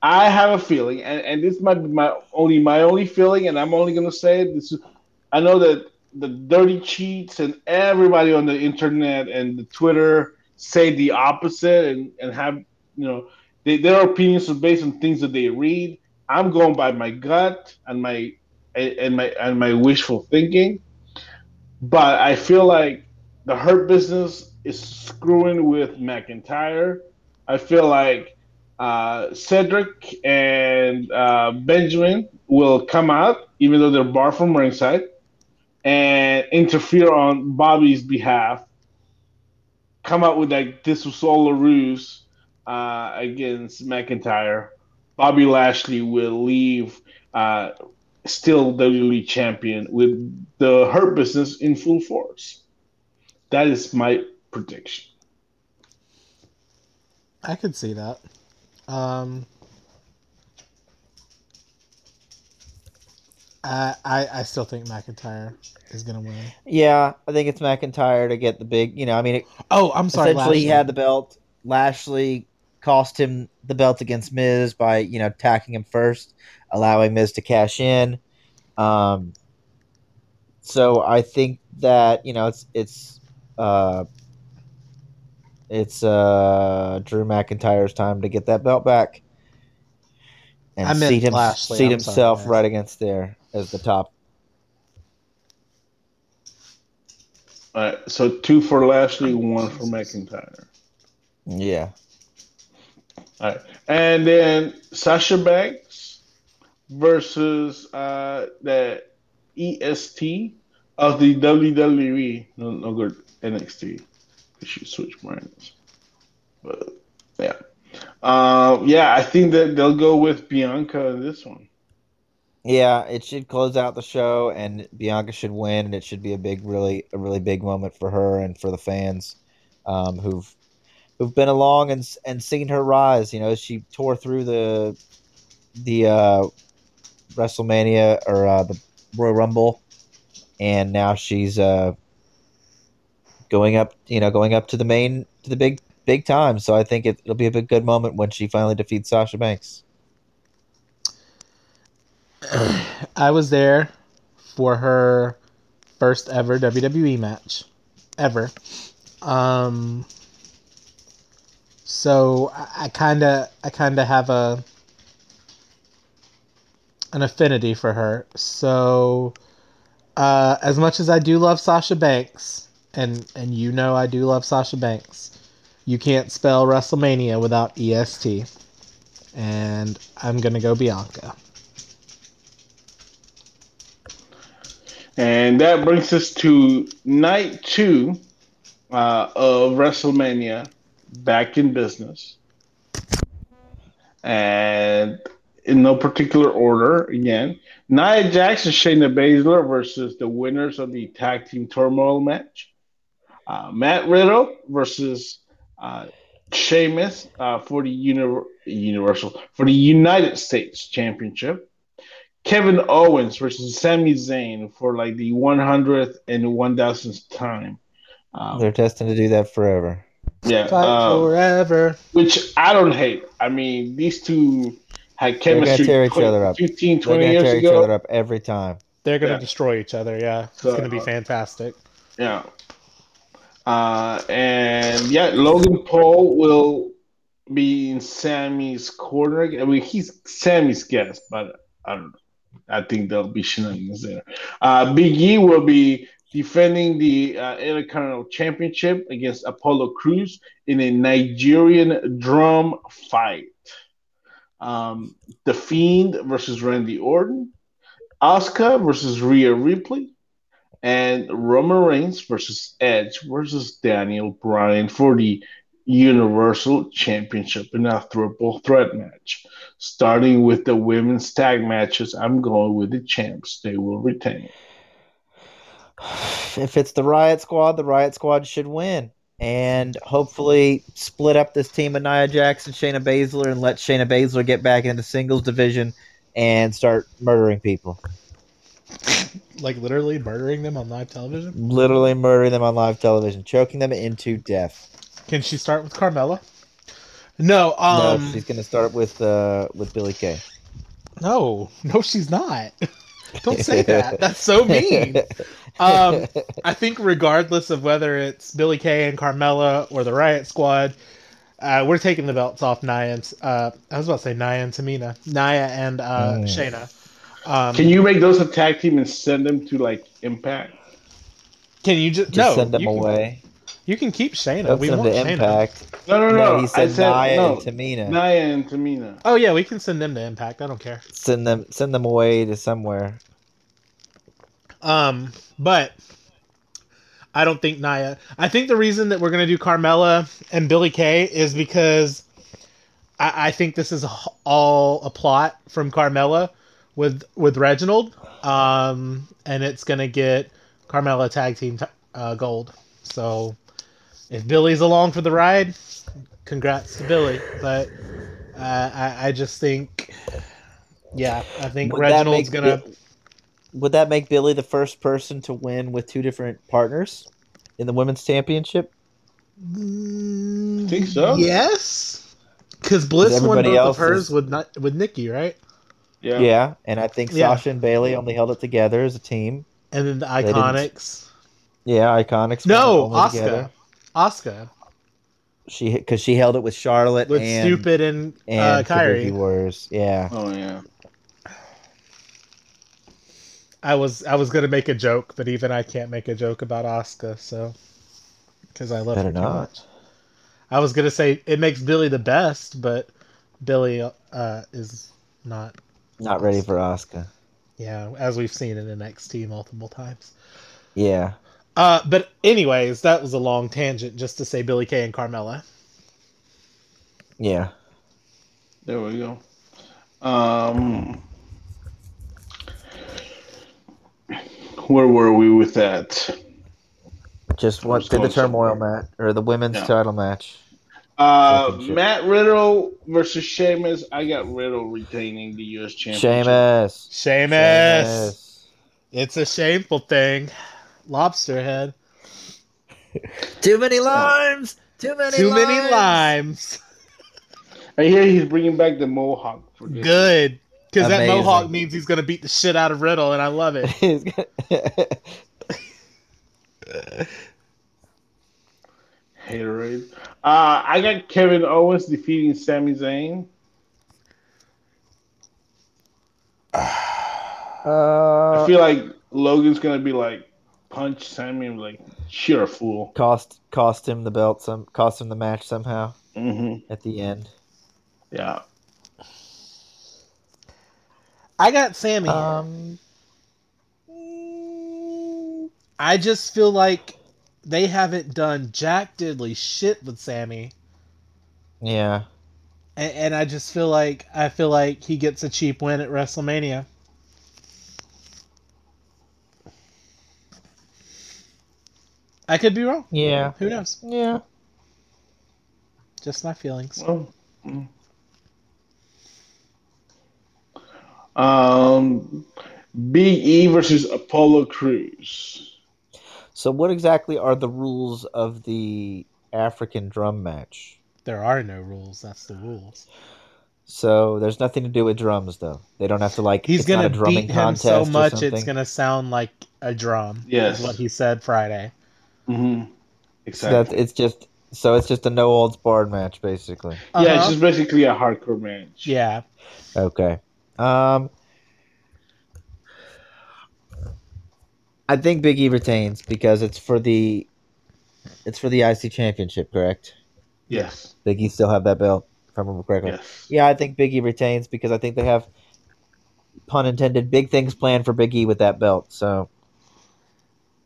I have a feeling, and, and this might be my only my only feeling, and I'm only gonna say it. This is, I know that the dirty cheats and everybody on the internet and the Twitter say the opposite, and, and have you know they, their opinions are based on things that they read. I'm going by my gut and my. And my and my wishful thinking, but I feel like the Hurt Business is screwing with McIntyre. I feel like uh, Cedric and uh, Benjamin will come out, even though they're barred from ringside, and interfere on Bobby's behalf. Come out with like this was all a ruse uh, against McIntyre. Bobby Lashley will leave. Uh, Still W W E champion with the Hurt Business in full force. That is my prediction. I could see that. Um, I, I I still think McIntyre is going to win. Yeah, I think it's McIntyre to get the big. You know, I mean. It, oh, I'm sorry. Essentially, Lashley. He had the belt. Lashley cost him the belt against Miz by you know attacking him first. Allowing Miz to cash in. Um, so I think that, you know, it's it's uh, it's uh, Drew McIntyre's time to get that belt back and seat, him, seat himself sorry, right against there as the top. All right, so two for Lashley, one for McIntyre. Yeah. All right. And then Sasha Banks versus uh, the E S T of the W W E. No, no good. N X T. We should switch brands. But, yeah. Uh, yeah, I think that they'll go with Bianca in this one. Yeah, it should close out the show, and Bianca should win, and it should be a big, really, a really big moment for her and for the fans um, who've who've been along and and seen her rise. You know, she tore through the the uh, WrestleMania or uh, the Royal Rumble, and now she's uh, going up, you know, going up to the main, to the big, big time. So I think it, it'll be a big, good moment when she finally defeats Sasha Banks. I was there for her first ever W W E match. Ever. Um, so I kind of I kind of have a an affinity for her. So uh, as much as I do love Sasha Banks, and, and you know I do love Sasha Banks, you can't spell WrestleMania without E S T. And I'm going to go Bianca. And that brings us to night two uh, of WrestleMania, back in business. And in no particular order, again, Nia Jax and Shayna Baszler versus the winners of the Tag Team Turmoil match. Uh, Matt Riddle versus uh, Sheamus uh, for the uni- Universal for the United States Championship. Kevin Owens versus Sami Zayn for like the one hundredth and one thousandth time. Um, They're destined to do that forever. Yeah, uh, forever. Which I don't hate. I mean, these two had chemistry fifteen, twenty years ago. They're going to tear each other up every time. They're going to yeah. destroy each other, yeah. It's so, going to be fantastic. Yeah. Uh, and yeah, Logan Paul will be in Sammy's corner. I mean, he's Sammy's guest, but I don't know. I think there'll be shenanigans there. Uh, Big E will be defending the uh, Intercontinental Championship against Apollo Crews in a Nigerian drum fight. Um, The Fiend versus Randy Orton. Asuka versus Rhea Ripley. And Roman Reigns versus Edge versus Daniel Bryan for the Universal Championship in a triple threat match. Starting with the women's tag matches, I'm going with the champs. They will retain. If it's the Riot Squad, the Riot Squad should win. And hopefully split up this team of Nia Jax and Shayna Baszler and let Shayna Baszler get back into singles division and start murdering people. Like literally murdering them on live television? Literally murdering them on live television. Choking them into death. Can she start with Carmella? No, um... No, she's going to start with uh, with Billie Kay. No. No, she's not. Don't say that. That's so mean. Um, I think regardless of whether it's Billie Kay and Carmella or the Riot Squad, uh, we're taking the belts off Nia and... Uh, I was about to say Nia and Tamina. Nia and uh, mm. Shayna. Um, Can you make those a tag team and send them to, like, Impact? Can you just... just no, send them away. Can, You can keep Shayna. That's we want Shayna. Impact. No, no, no. no he said, said Nia no. and Tamina. Nia and Tamina. Oh yeah, we can send them to Impact. I don't care. Send them, send them away to somewhere. Um, but I don't think Nia. I think the reason that we're gonna do Carmella and Billie Kay is because I, I think this is all a plot from Carmella with with Reginald, um, and it's gonna get Carmella tag team t- uh, gold. So. If Billy's along for the ride, congrats to Billy. But uh, I, I just think, yeah, I think would Reginald's gonna. Bi- would that make Billy the first person to win with two different partners in the women's championship? I think so. Yes, because Bliss won both of hers is... with not, with Nikki, right? Yeah, yeah, and I think yeah. Sasha and Bailey only held it together as a team. And then the Iconics. Yeah, Iconics. No, Asuka. Asuka, she because she held it with Charlotte with and stupid and, and uh, Kyrie. Wars. Yeah. Oh yeah. I was I was gonna make a joke, but even I can't make a joke about Asuka, so because I love Better her too not. much. I was gonna say it makes Billy the best, but Billy uh, is not not ready for Asuka. Yeah, as we've seen in N X T multiple times. Yeah. Uh, but anyways, that was a long tangent just to say Billie Kay and Carmella. Yeah. There we go. Um, where were we with that? Just what did the turmoil match or the women's yeah. title match? Uh, Matt Riddle versus Sheamus. I got Riddle retaining the U S Championship. Sheamus. Sheamus. Sheamus. It's a shameful thing. Lobster head. Too many limes. Too many. Too limes. many limes. I hear he's bringing back the mohawk for this. Good. Because that mohawk means he's going to beat the shit out of Riddle, and I love it. Haterade. Uh, I got Kevin Owens defeating Sami Zayn. Uh, I feel like Logan's going to be like, punch Sami and be like, you're a fool. Cost, cost him the belt, some, cost him the match somehow mm-hmm. at the end. Yeah. I got Sami. Um, I just feel like they haven't done jack diddly shit with Sami. Yeah. And, and I just feel like I feel like he gets a cheap win at WrestleMania. I could be wrong. Yeah. Who knows? Yeah. Just my feelings. Oh. Mm. Um, Big E versus Apollo Crews. So what exactly are the rules of the African drum match? There are no rules. That's the rules. So there's nothing to do with drums, though. They don't have to, like, he's going to beat him so much it's going to sound like a drum. Yes. What he said Friday. Mm-hmm. Exactly. So it's just so it's just a no holds barred match, basically. Uh-huh. Yeah, it's just basically a hardcore match. Yeah. Okay. Um, I think Big E retains because it's for the it's for the I C Championship, correct? Yes. Big E still have that belt, if I remember correctly. Yes. Yeah, I think Big E retains because I think they have, pun intended, big things planned for Big E with that belt. So,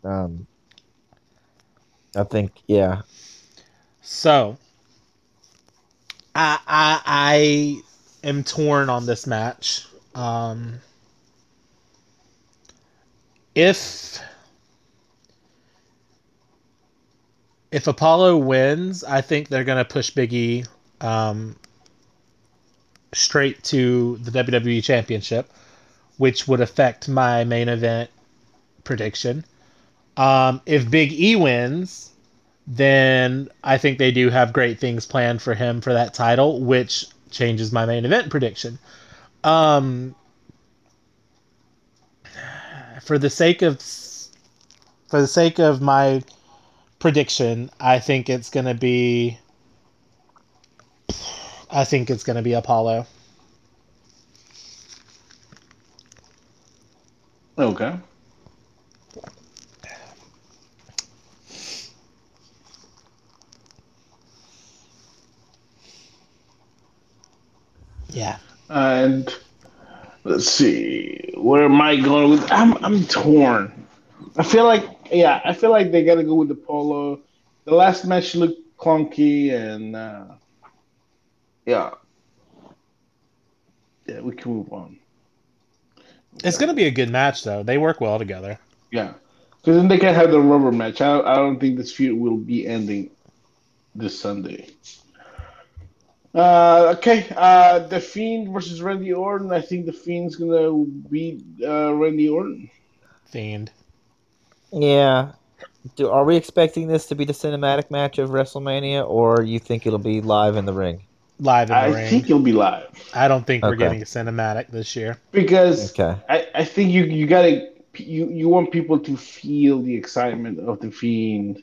um, I think yeah. So, I I I. am torn on this match. Um, if if Apollo wins, I think they're going to push Big E um, straight to the W W E Championship, which would affect my main event prediction. Um, if Big E wins, then I think they do have great things planned for him for that title, which changes my main event prediction. Um, for the sake of for the sake of my prediction, I think it's going to be I think it's going to be Apollo. Okay. Yeah, and let's see, where am I going with? I'm I'm torn. I feel like yeah, I feel like they gotta go with Apollo. The last match looked clunky, and uh, yeah, yeah, we can move on. It's yeah. gonna be a good match, though. They work well together. Yeah, because then they can have the rubber match. I I don't think this feud will be ending this Sunday. Uh, okay, uh, The Fiend versus Randy Orton. I think The Fiend's going to beat uh, Randy Orton. Fiend. Yeah. Do, are we expecting this to be the cinematic match of WrestleMania, or you think it'll be live in the ring? Live in the I ring. I think it'll be live. I don't think okay. we're getting a cinematic this year. Because okay. I, I think you, you gotta you, you want people to feel the excitement of The Fiend.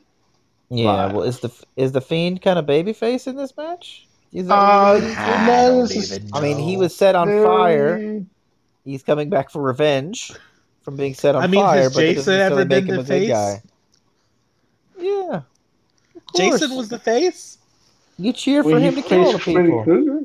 Yeah, live. Well, is the is the Fiend kind of babyface in this match? Uh, I, I mean, he was set on fire. He's coming back for revenge from being set on I mean, fire. Has but Jason ever been the face? Guy. Yeah, Jason was the face. You cheer for him to kill all the people.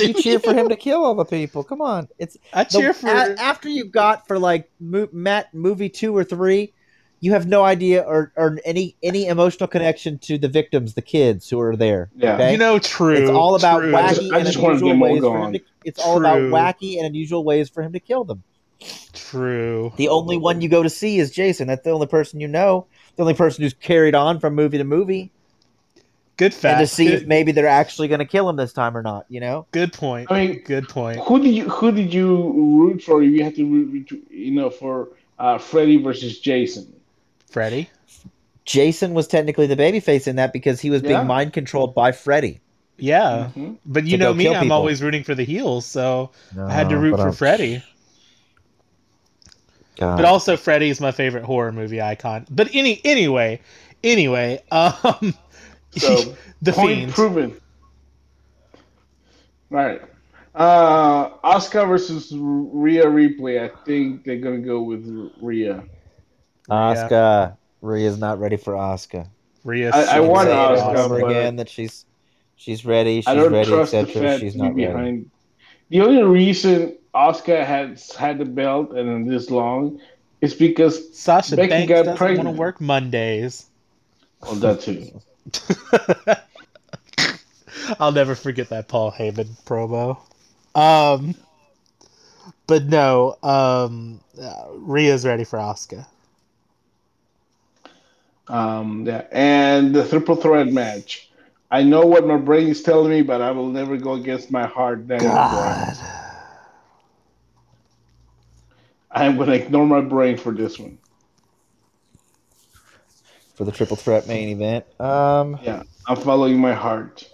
You cheer for him to kill all the people. Come on, it's I cheer the, for a, after you got for like mo- Matt movie two or three. You have no idea or, or any any emotional connection to the victims, the kids who are there. Yeah, okay? You know, true. It's all about true. wacky I just, I and unusual ways for him to, It's true. all about wacky and unusual ways for him to kill them. True. The only one you go to see is Jason. That's the only person you know. The only person who's carried on from movie to movie. Good fact. And to see Good. if maybe they're actually going to kill him this time or not. You know. Good point. I mean, good point. Who did you who did you root for? You had to root, you know, for uh, Freddy versus Jason. Freddy? Jason was technically the babyface in that because he was yeah. being mind controlled by Freddy. Yeah, mm-hmm. But you know me, I'm people. always rooting for the heels, so no, I had to root for I'm... Freddy. God. But also, Freddy is my favorite horror movie icon. But any anyway, anyway, um, so, the point Fiend. proven. All right, uh, Asuka versus Rhea Ripley. I think they're gonna go with Rhea. Asuka, Rhea's not ready for Asuka. Rhea, I, I want Asuka again. But... That she's. She's ready. She's I don't ready, trust the Fed she's not ready. Behind. The only reason Asuka has had the belt and this long is because Sasha Becky Banks got doesn't want to work Mondays. Oh, that too. I'll never forget that Paul Heyman promo. Um, but no, um, Rhea's ready for Asuka. Um, yeah, and the triple threat match. I know what my brain is telling me, but I will never go against my heart. God. I'm going to ignore my brain for this one. For the triple threat main event? Um, yeah, I'm following my heart.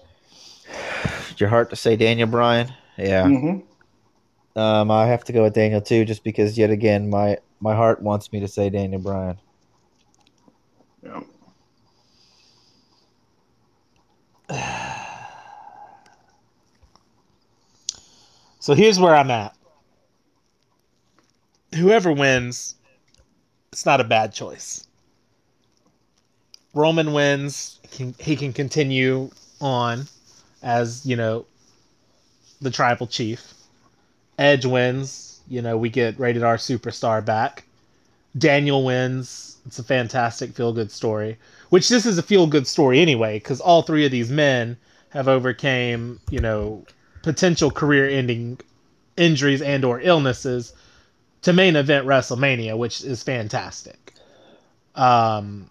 Your heart to say Daniel Bryan? Yeah. Mm-hmm. Um, I have to go with Daniel, too, just because, yet again, my, my heart wants me to say Daniel Bryan. Yeah. So here's where I'm at. Whoever wins, it's not a bad choice. Roman wins, he can, he can continue on as, you know, the tribal chief. Edge wins, you know, we get Rated R Superstar back. Daniel wins, it's a fantastic feel-good story. Which this is a feel-good story anyway, because all three of these men have overcame, you know, potential career-ending injuries and or illnesses to main event WrestleMania, which is fantastic. Um,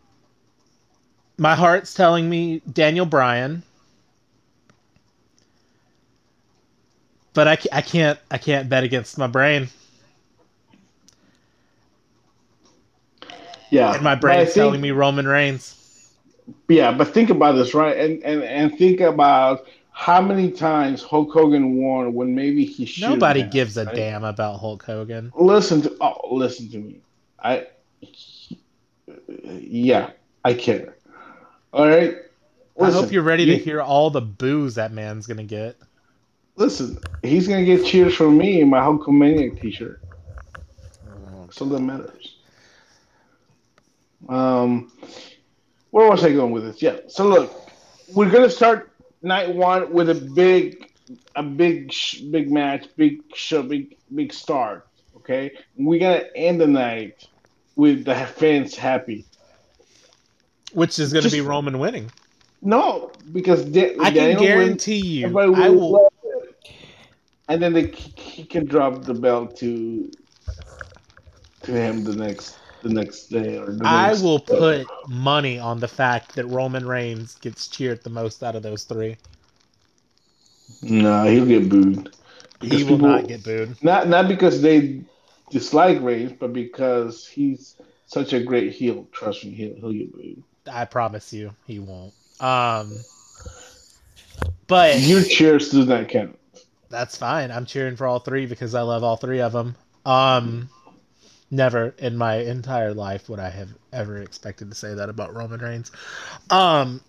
my heart's telling me Daniel Bryan, but I, I can't I can't bet against my brain. Yeah, and my brain is telling me Roman Reigns. Yeah, but think about this, right? And and and think about how many times Hulk Hogan won when maybe he should. Nobody have, gives a right? damn about Hulk Hogan. Listen to oh, listen to me. I yeah, I care. All right. Listen, I hope you're ready you, to hear all the boos that man's gonna get. Listen, he's gonna get cheers from me in my Hulkamaniac T-shirt. So that matters. Um. Where was I going with this? Yeah. So look, we're gonna start night one with a big, a big, big match, big show, big, big start. Okay. We're gonna end the night with the fans happy, which is gonna Just, be Roman winning. No, because da- I Daniel can guarantee wins, you, will I will. And then they, he can drop the belt to to him the next. The next day, or the I next will put day. money on the fact that Roman Reigns gets cheered the most out of those three. No, he'll get booed. He will people, not get booed. Not not because they dislike Reigns, but because he's such a great heel. Trust me, he'll he'll get booed. I promise you, he won't. Um, but your cheers does not count. That's fine. I'm cheering for all three because I love all three of them. Um. Never in my entire life would I have ever expected to say that about Roman Reigns. Um,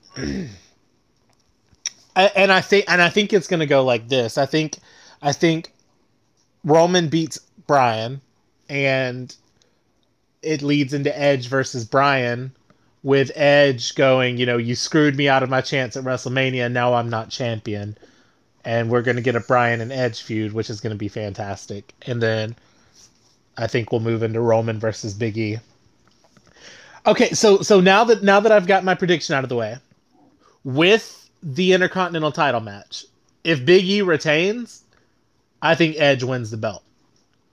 and I think and I think it's going to go like this. I think I think Roman beats Bryan, and it leads into Edge versus Bryan, with Edge going, you know, you screwed me out of my chance at WrestleMania, now I'm not champion. And we're going to get a Bryan and Edge feud, which is going to be fantastic. And then I think we'll move into Roman versus Big E. Okay, so so now that now that I've got my prediction out of the way, with the Intercontinental title match, if Big E retains, I think Edge wins the belt.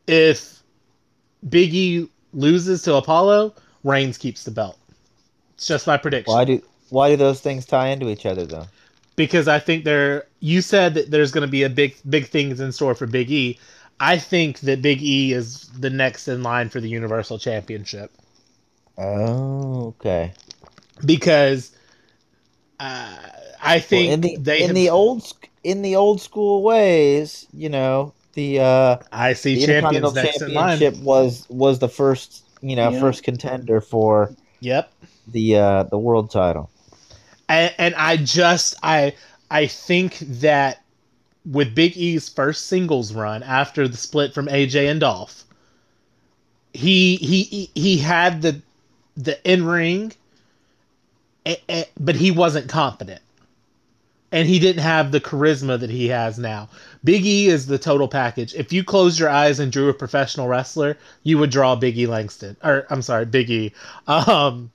If Big E loses to Apollo, Reigns keeps the belt. It's just my prediction. Why do why do those things tie into each other though? Because I think there you said that there's going to be a big big things in store for Big E. I think that Big E is the next in line for the Universal Championship. Oh, okay. Because uh, I think well, in the, they in have, the old in the old school ways, you know, the uh, I C the Champions next Championship in line. was was the first, you know, yep. first contender for yep the uh, the world title. And, and I just I I think that with Big E's first singles run after the split from A J and Dolph, he he he had the the in ring, but he wasn't confident, and he didn't have the charisma that he has now. Big E is the total package. If you closed your eyes and drew a professional wrestler, you would draw Big E Langston, or I'm sorry, Big E. Um,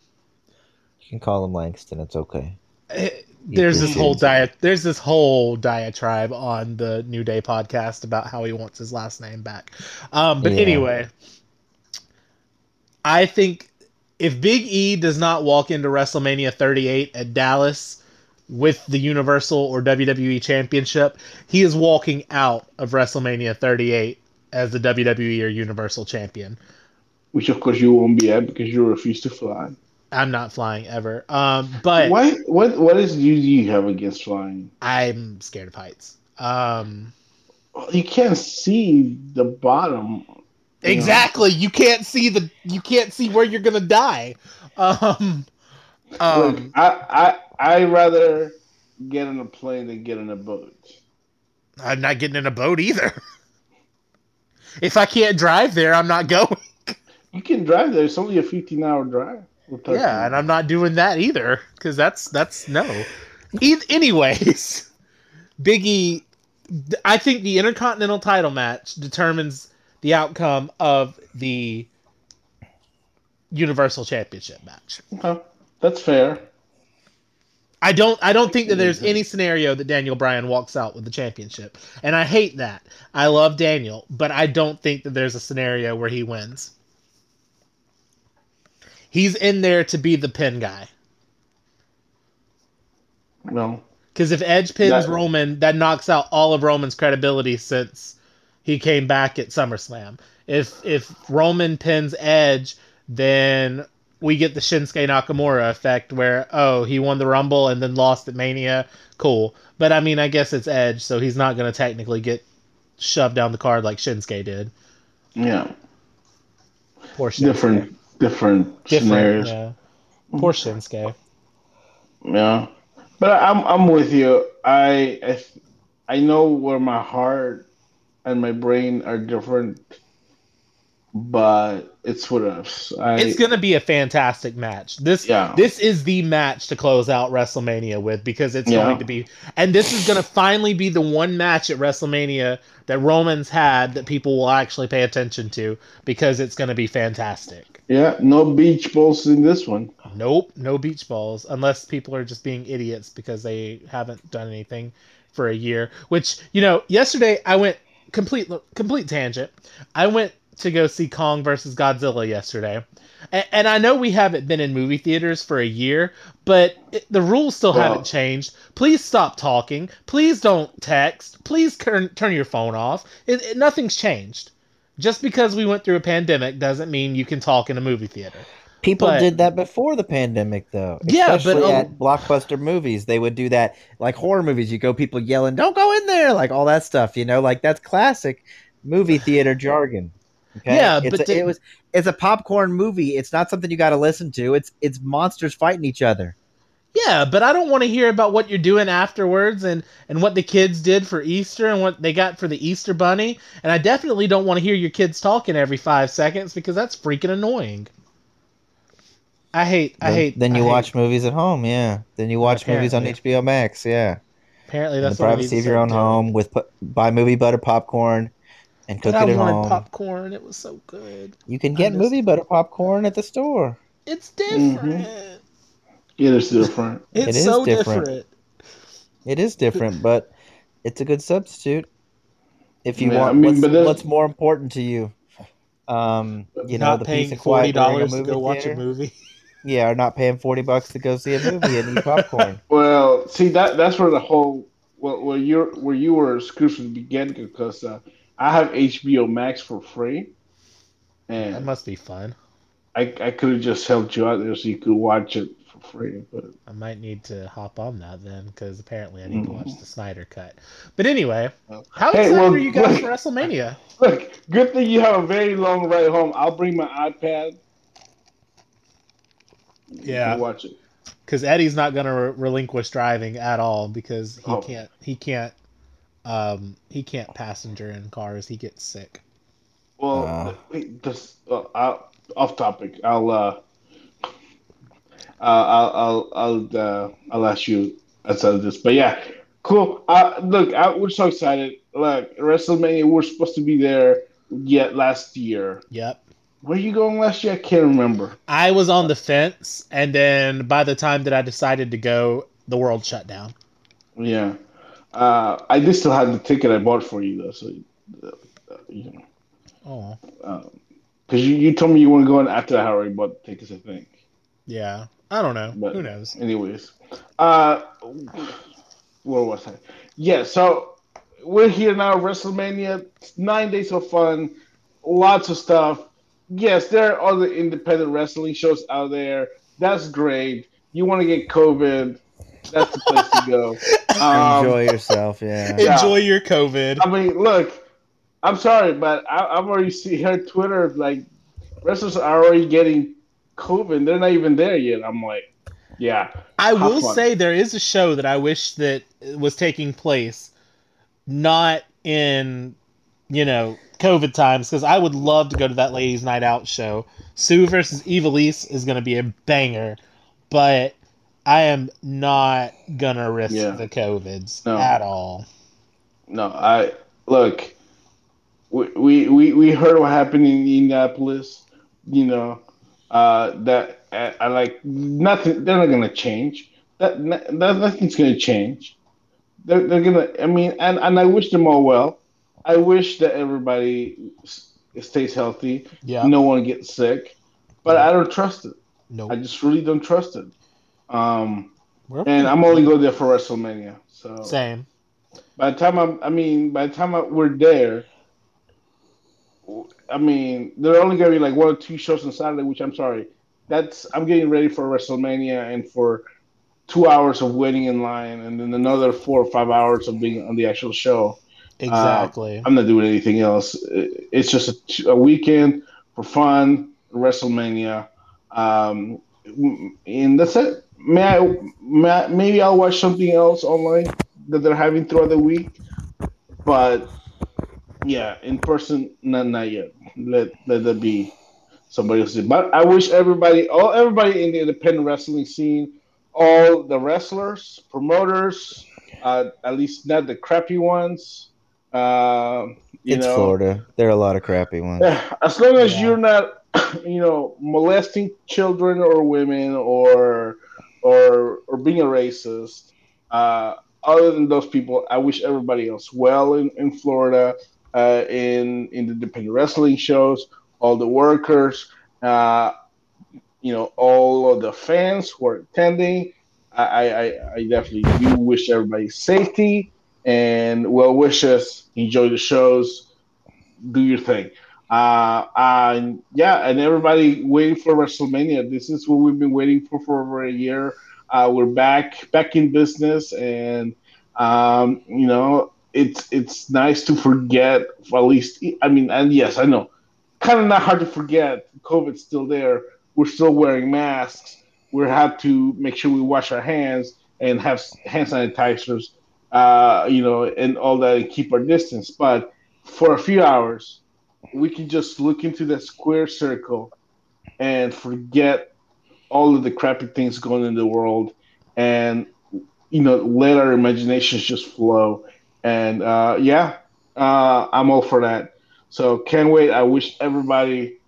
you can call him Langston. It's okay. It, There's this whole diet. There's this whole diatribe on the New Day podcast about how he wants his last name back. Um, but yeah. anyway, I think if Big E does not walk into WrestleMania thirty-eight at Dallas with the Universal or W W E Championship, he is walking out of WrestleMania thirty-eight as the W W E or Universal Champion. Which, of course, you won't be at because you refuse to fly. I'm not flying ever. Um, but why? What? What is you? You have against flying? I'm scared of heights. Um, you can't see the bottom. Exactly. You know? You can't see the. You can't see where you're gonna die. Um, um, Look, I I I'd rather get in a plane than get in a boat. I'm not getting in a boat either. If I can't drive there, I'm not going. You can drive there. It's only a fifteen-hour drive. Yeah, and I'm not doing that either, because that's that's no. E- anyways, Big E, I think the Intercontinental title match determines the outcome of the Universal Championship match. Okay, that's fair. I don't I don't think that there's any scenario that Daniel Bryan walks out with the championship, and I hate that. I love Daniel, but I don't think that there's a scenario where he wins. He's in there to be the pin guy. No. Because if Edge pins that, Roman, that knocks out all of Roman's credibility since he came back at SummerSlam. If if Roman pins Edge, then we get the Shinsuke Nakamura effect where, oh, he won the Rumble and then lost at Mania. Cool. But, I mean, I guess it's Edge, so he's not going to technically get shoved down the card like Shinsuke did. Yeah. Poor Shinsuke. Different. Different, Different scenarios. Yeah. Poor Shinsuke. Yeah, but I, I'm I'm with you. I, I I know where my heart and my brain are different, but it's what ifs. I, it's gonna be a fantastic match. This yeah. this is the match to close out WrestleMania with, because it's yeah. going to be, and this is gonna finally be the one match at WrestleMania that Roman's had that people will actually pay attention to, because it's gonna be fantastic. Yeah, no beach balls in this one. Nope, no beach balls, unless people are just being idiots because they haven't done anything for a year. Which, you know, yesterday I went complete complete tangent. I went to go see Kong versus Godzilla yesterday. And, and I know we haven't been in movie theaters for a year, but it, the rules still well, haven't changed. Please stop talking. Please don't text. Please turn, turn your phone off. It, it, nothing's changed. Just because we went through a pandemic doesn't mean you can talk in a movie theater. People but, did that before the pandemic, though. Yeah, especially but um, at blockbuster movies, they would do that. Like horror movies, you go people yelling, "Don't go in there!" Like all that stuff, you know. Like that's classic movie theater jargon. Okay? Yeah, it's but a, to, it was it's a popcorn movie. It's not something you got to listen to. It's it's monsters fighting each other. Yeah, but I don't want to hear about what you're doing afterwards and, and what the kids did for Easter and what they got for the Easter Bunny. And I definitely don't want to hear your kids talking every five seconds because that's freaking annoying. I hate, I then, hate. Then you I watch hate. movies at home, yeah. Then you watch Apparently. movies on H B O Max, yeah. Apparently that's what I need to say. In the privacy of your own home with buy movie butter popcorn and cook but it at home. I wanted popcorn. It was so good. You can get just... movie butter popcorn at the store. It's different. Mm-hmm. It is different. It's it is so different. different. It is different, but it's a good substitute if you yeah, want I mean, what's, what's more important to you. Um, you know, the piece of quiet during a movie to go watch theater. a movie. Yeah, or not paying forty bucks to go see a movie and eat popcorn. Well, see that that's where the whole well, where you where you were screwed from the beginning, because uh, I have H B O Max for free, and that must be fun. I I could have just helped you out there so you could watch it for free. But I might need to hop on that then, because apparently I need mm-hmm. to watch the Snyder Cut. But anyway, how hey, excited well, are you guys look, for WrestleMania? Look, good thing you have a very long ride home. I'll bring my iPad. Yeah, watch it. Because Eddie's not going to re- relinquish driving at all, because he oh. can't. He can't. Um, he can't passenger in cars. He gets sick. Well, uh. wait, just uh, I, off topic. I'll. Uh, Uh, I'll I'll I'll, uh, I'll ask you outside of this, but yeah, cool. Uh, look, I, we're so excited. Like WrestleMania, we're supposed to be there yet last year. Yep. Where you going last year? I can't remember. I was on the fence, and then by the time that I decided to go, the world shut down. Yeah, uh, I did still have the ticket I bought for you though, so uh, you know. Oh. Because um, you you told me you weren't going after I already bought the tickets, I think. Yeah. I don't know. But who knows? Anyways. Uh, where was I? Yeah, so we're here now, WrestleMania. Nine days of fun. Lots of stuff. Yes, there are other independent wrestling shows out there. That's great. You want to get COVID, that's the place to go. Um, Enjoy yourself, yeah. yeah. Enjoy your COVID. I mean, look, I'm sorry, but I, I've already seen her Twitter, like, wrestlers are already getting COVID, they're not even there yet. I'm like, yeah. I will fun. say there is a show that I wish that was taking place not in, you know, COVID times, because I would love to go to that Ladies Night Out show. Sue versus Ivelisse is going to be a banger, but I am not going to risk yeah. the COVIDs no. at all. No, I look, we, we, we, we heard what happened in Indianapolis, you know. Uh, that I, I like nothing. They're not gonna change. That, that nothing's gonna change. They're, they're gonna. I mean, and, and I wish them all well. I wish that everybody s- stays healthy. Yeah. No one gets sick. But yeah. I don't trust it. No. Nope. I just really don't trust it. Um, We're and I'm only going there for WrestleMania. So same. By the time I'm, I mean, by the time I, we're there. I mean, there are only going to be like one or two shows on Saturday, which I'm sorry. That's I'm getting ready for WrestleMania and for two hours of waiting in line and then another four or five hours of being on the actual show. Exactly. Uh, I'm not doing anything else. It's just a, a weekend for fun, WrestleMania, um, and that's it. May I, may I, maybe I'll watch something else online that they're having throughout the week, but... Yeah, in person, not not yet. Let let that be somebody else. But I wish everybody, all everybody in the independent wrestling scene, all the wrestlers, promoters, uh, at least not the crappy ones. Uh, you it's know, Florida. There are a lot of crappy ones. As long as yeah. you're not, you know, molesting children or women or or or being a racist. Uh, other than those people, I wish everybody else well in, in Florida. Uh, in in the independent wrestling shows, all the workers, uh, you know, all of the fans who are attending. I, I, I definitely do wish everybody safety and well wishes. Enjoy the shows. Do your thing. Uh, and yeah, and everybody waiting for WrestleMania. This is what we've been waiting for for over a year. Uh, we're back, back in business, and um, you know. It's it's nice to forget, well, at least, I mean, and yes, I know, kind of not hard to forget. COVID's still there. We're still wearing masks. We have to make sure we wash our hands and have hand sanitizers, uh, you know, and all that, and keep our distance. But for a few hours, we can just look into that square circle and forget all of the crappy things going on in the world and, you know, let our imaginations just flow. And, uh, yeah, uh, I'm all for that. So can't wait. I wish everybody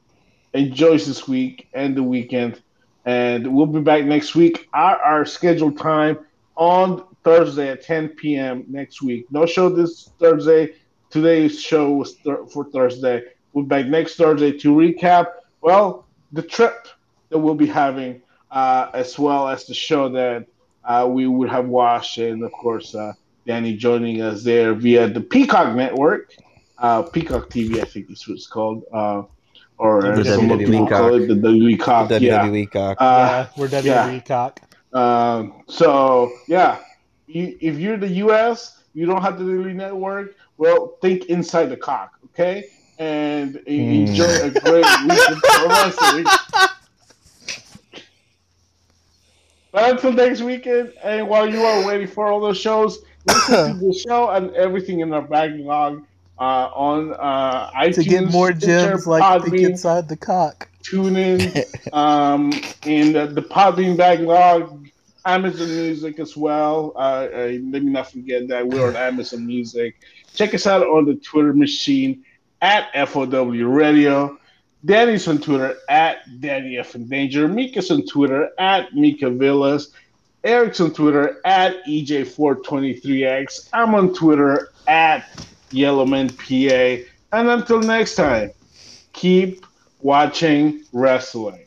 enjoys this week and the weekend. And we'll be back next week at our scheduled time on Thursday at ten p.m. next week. No show this Thursday. Today's show was th- for Thursday. We'll be back next Thursday to recap, well, the trip that we'll be having, uh, as well as the show that uh, we would have watched. And, of course, uh, Danny joining us there via the Peacock Network, uh, Peacock T V, I think is what it's called. Uh, Or the W W E cock. The W W E cock. The W W E yeah. cock. Uh, yeah, we're W W E yeah. cock. Um, so, yeah. You, if you're the U S, you don't have the W W E network, well, think inside the cock, okay? And mm. enjoy a great weekend for wrestling. But until next weekend, and while you are waiting for all those shows, listen to the show and everything in our backlog uh, on uh, iTunes. To get more gems like Podbean, Think Inside the Cock. Tune in um, in the, the Podbean backlog, Amazon Music as well. Uh, uh, let me not forget that we're on Amazon Music. Check us out on the Twitter machine at F O W Radio. Danny's on Twitter at Danny F in Danger. Mika's on Twitter at Mika Villas. Eric's on Twitter at E J four twenty-three X. I'm on Twitter at YellowmanPA. And until next time, keep watching wrestling.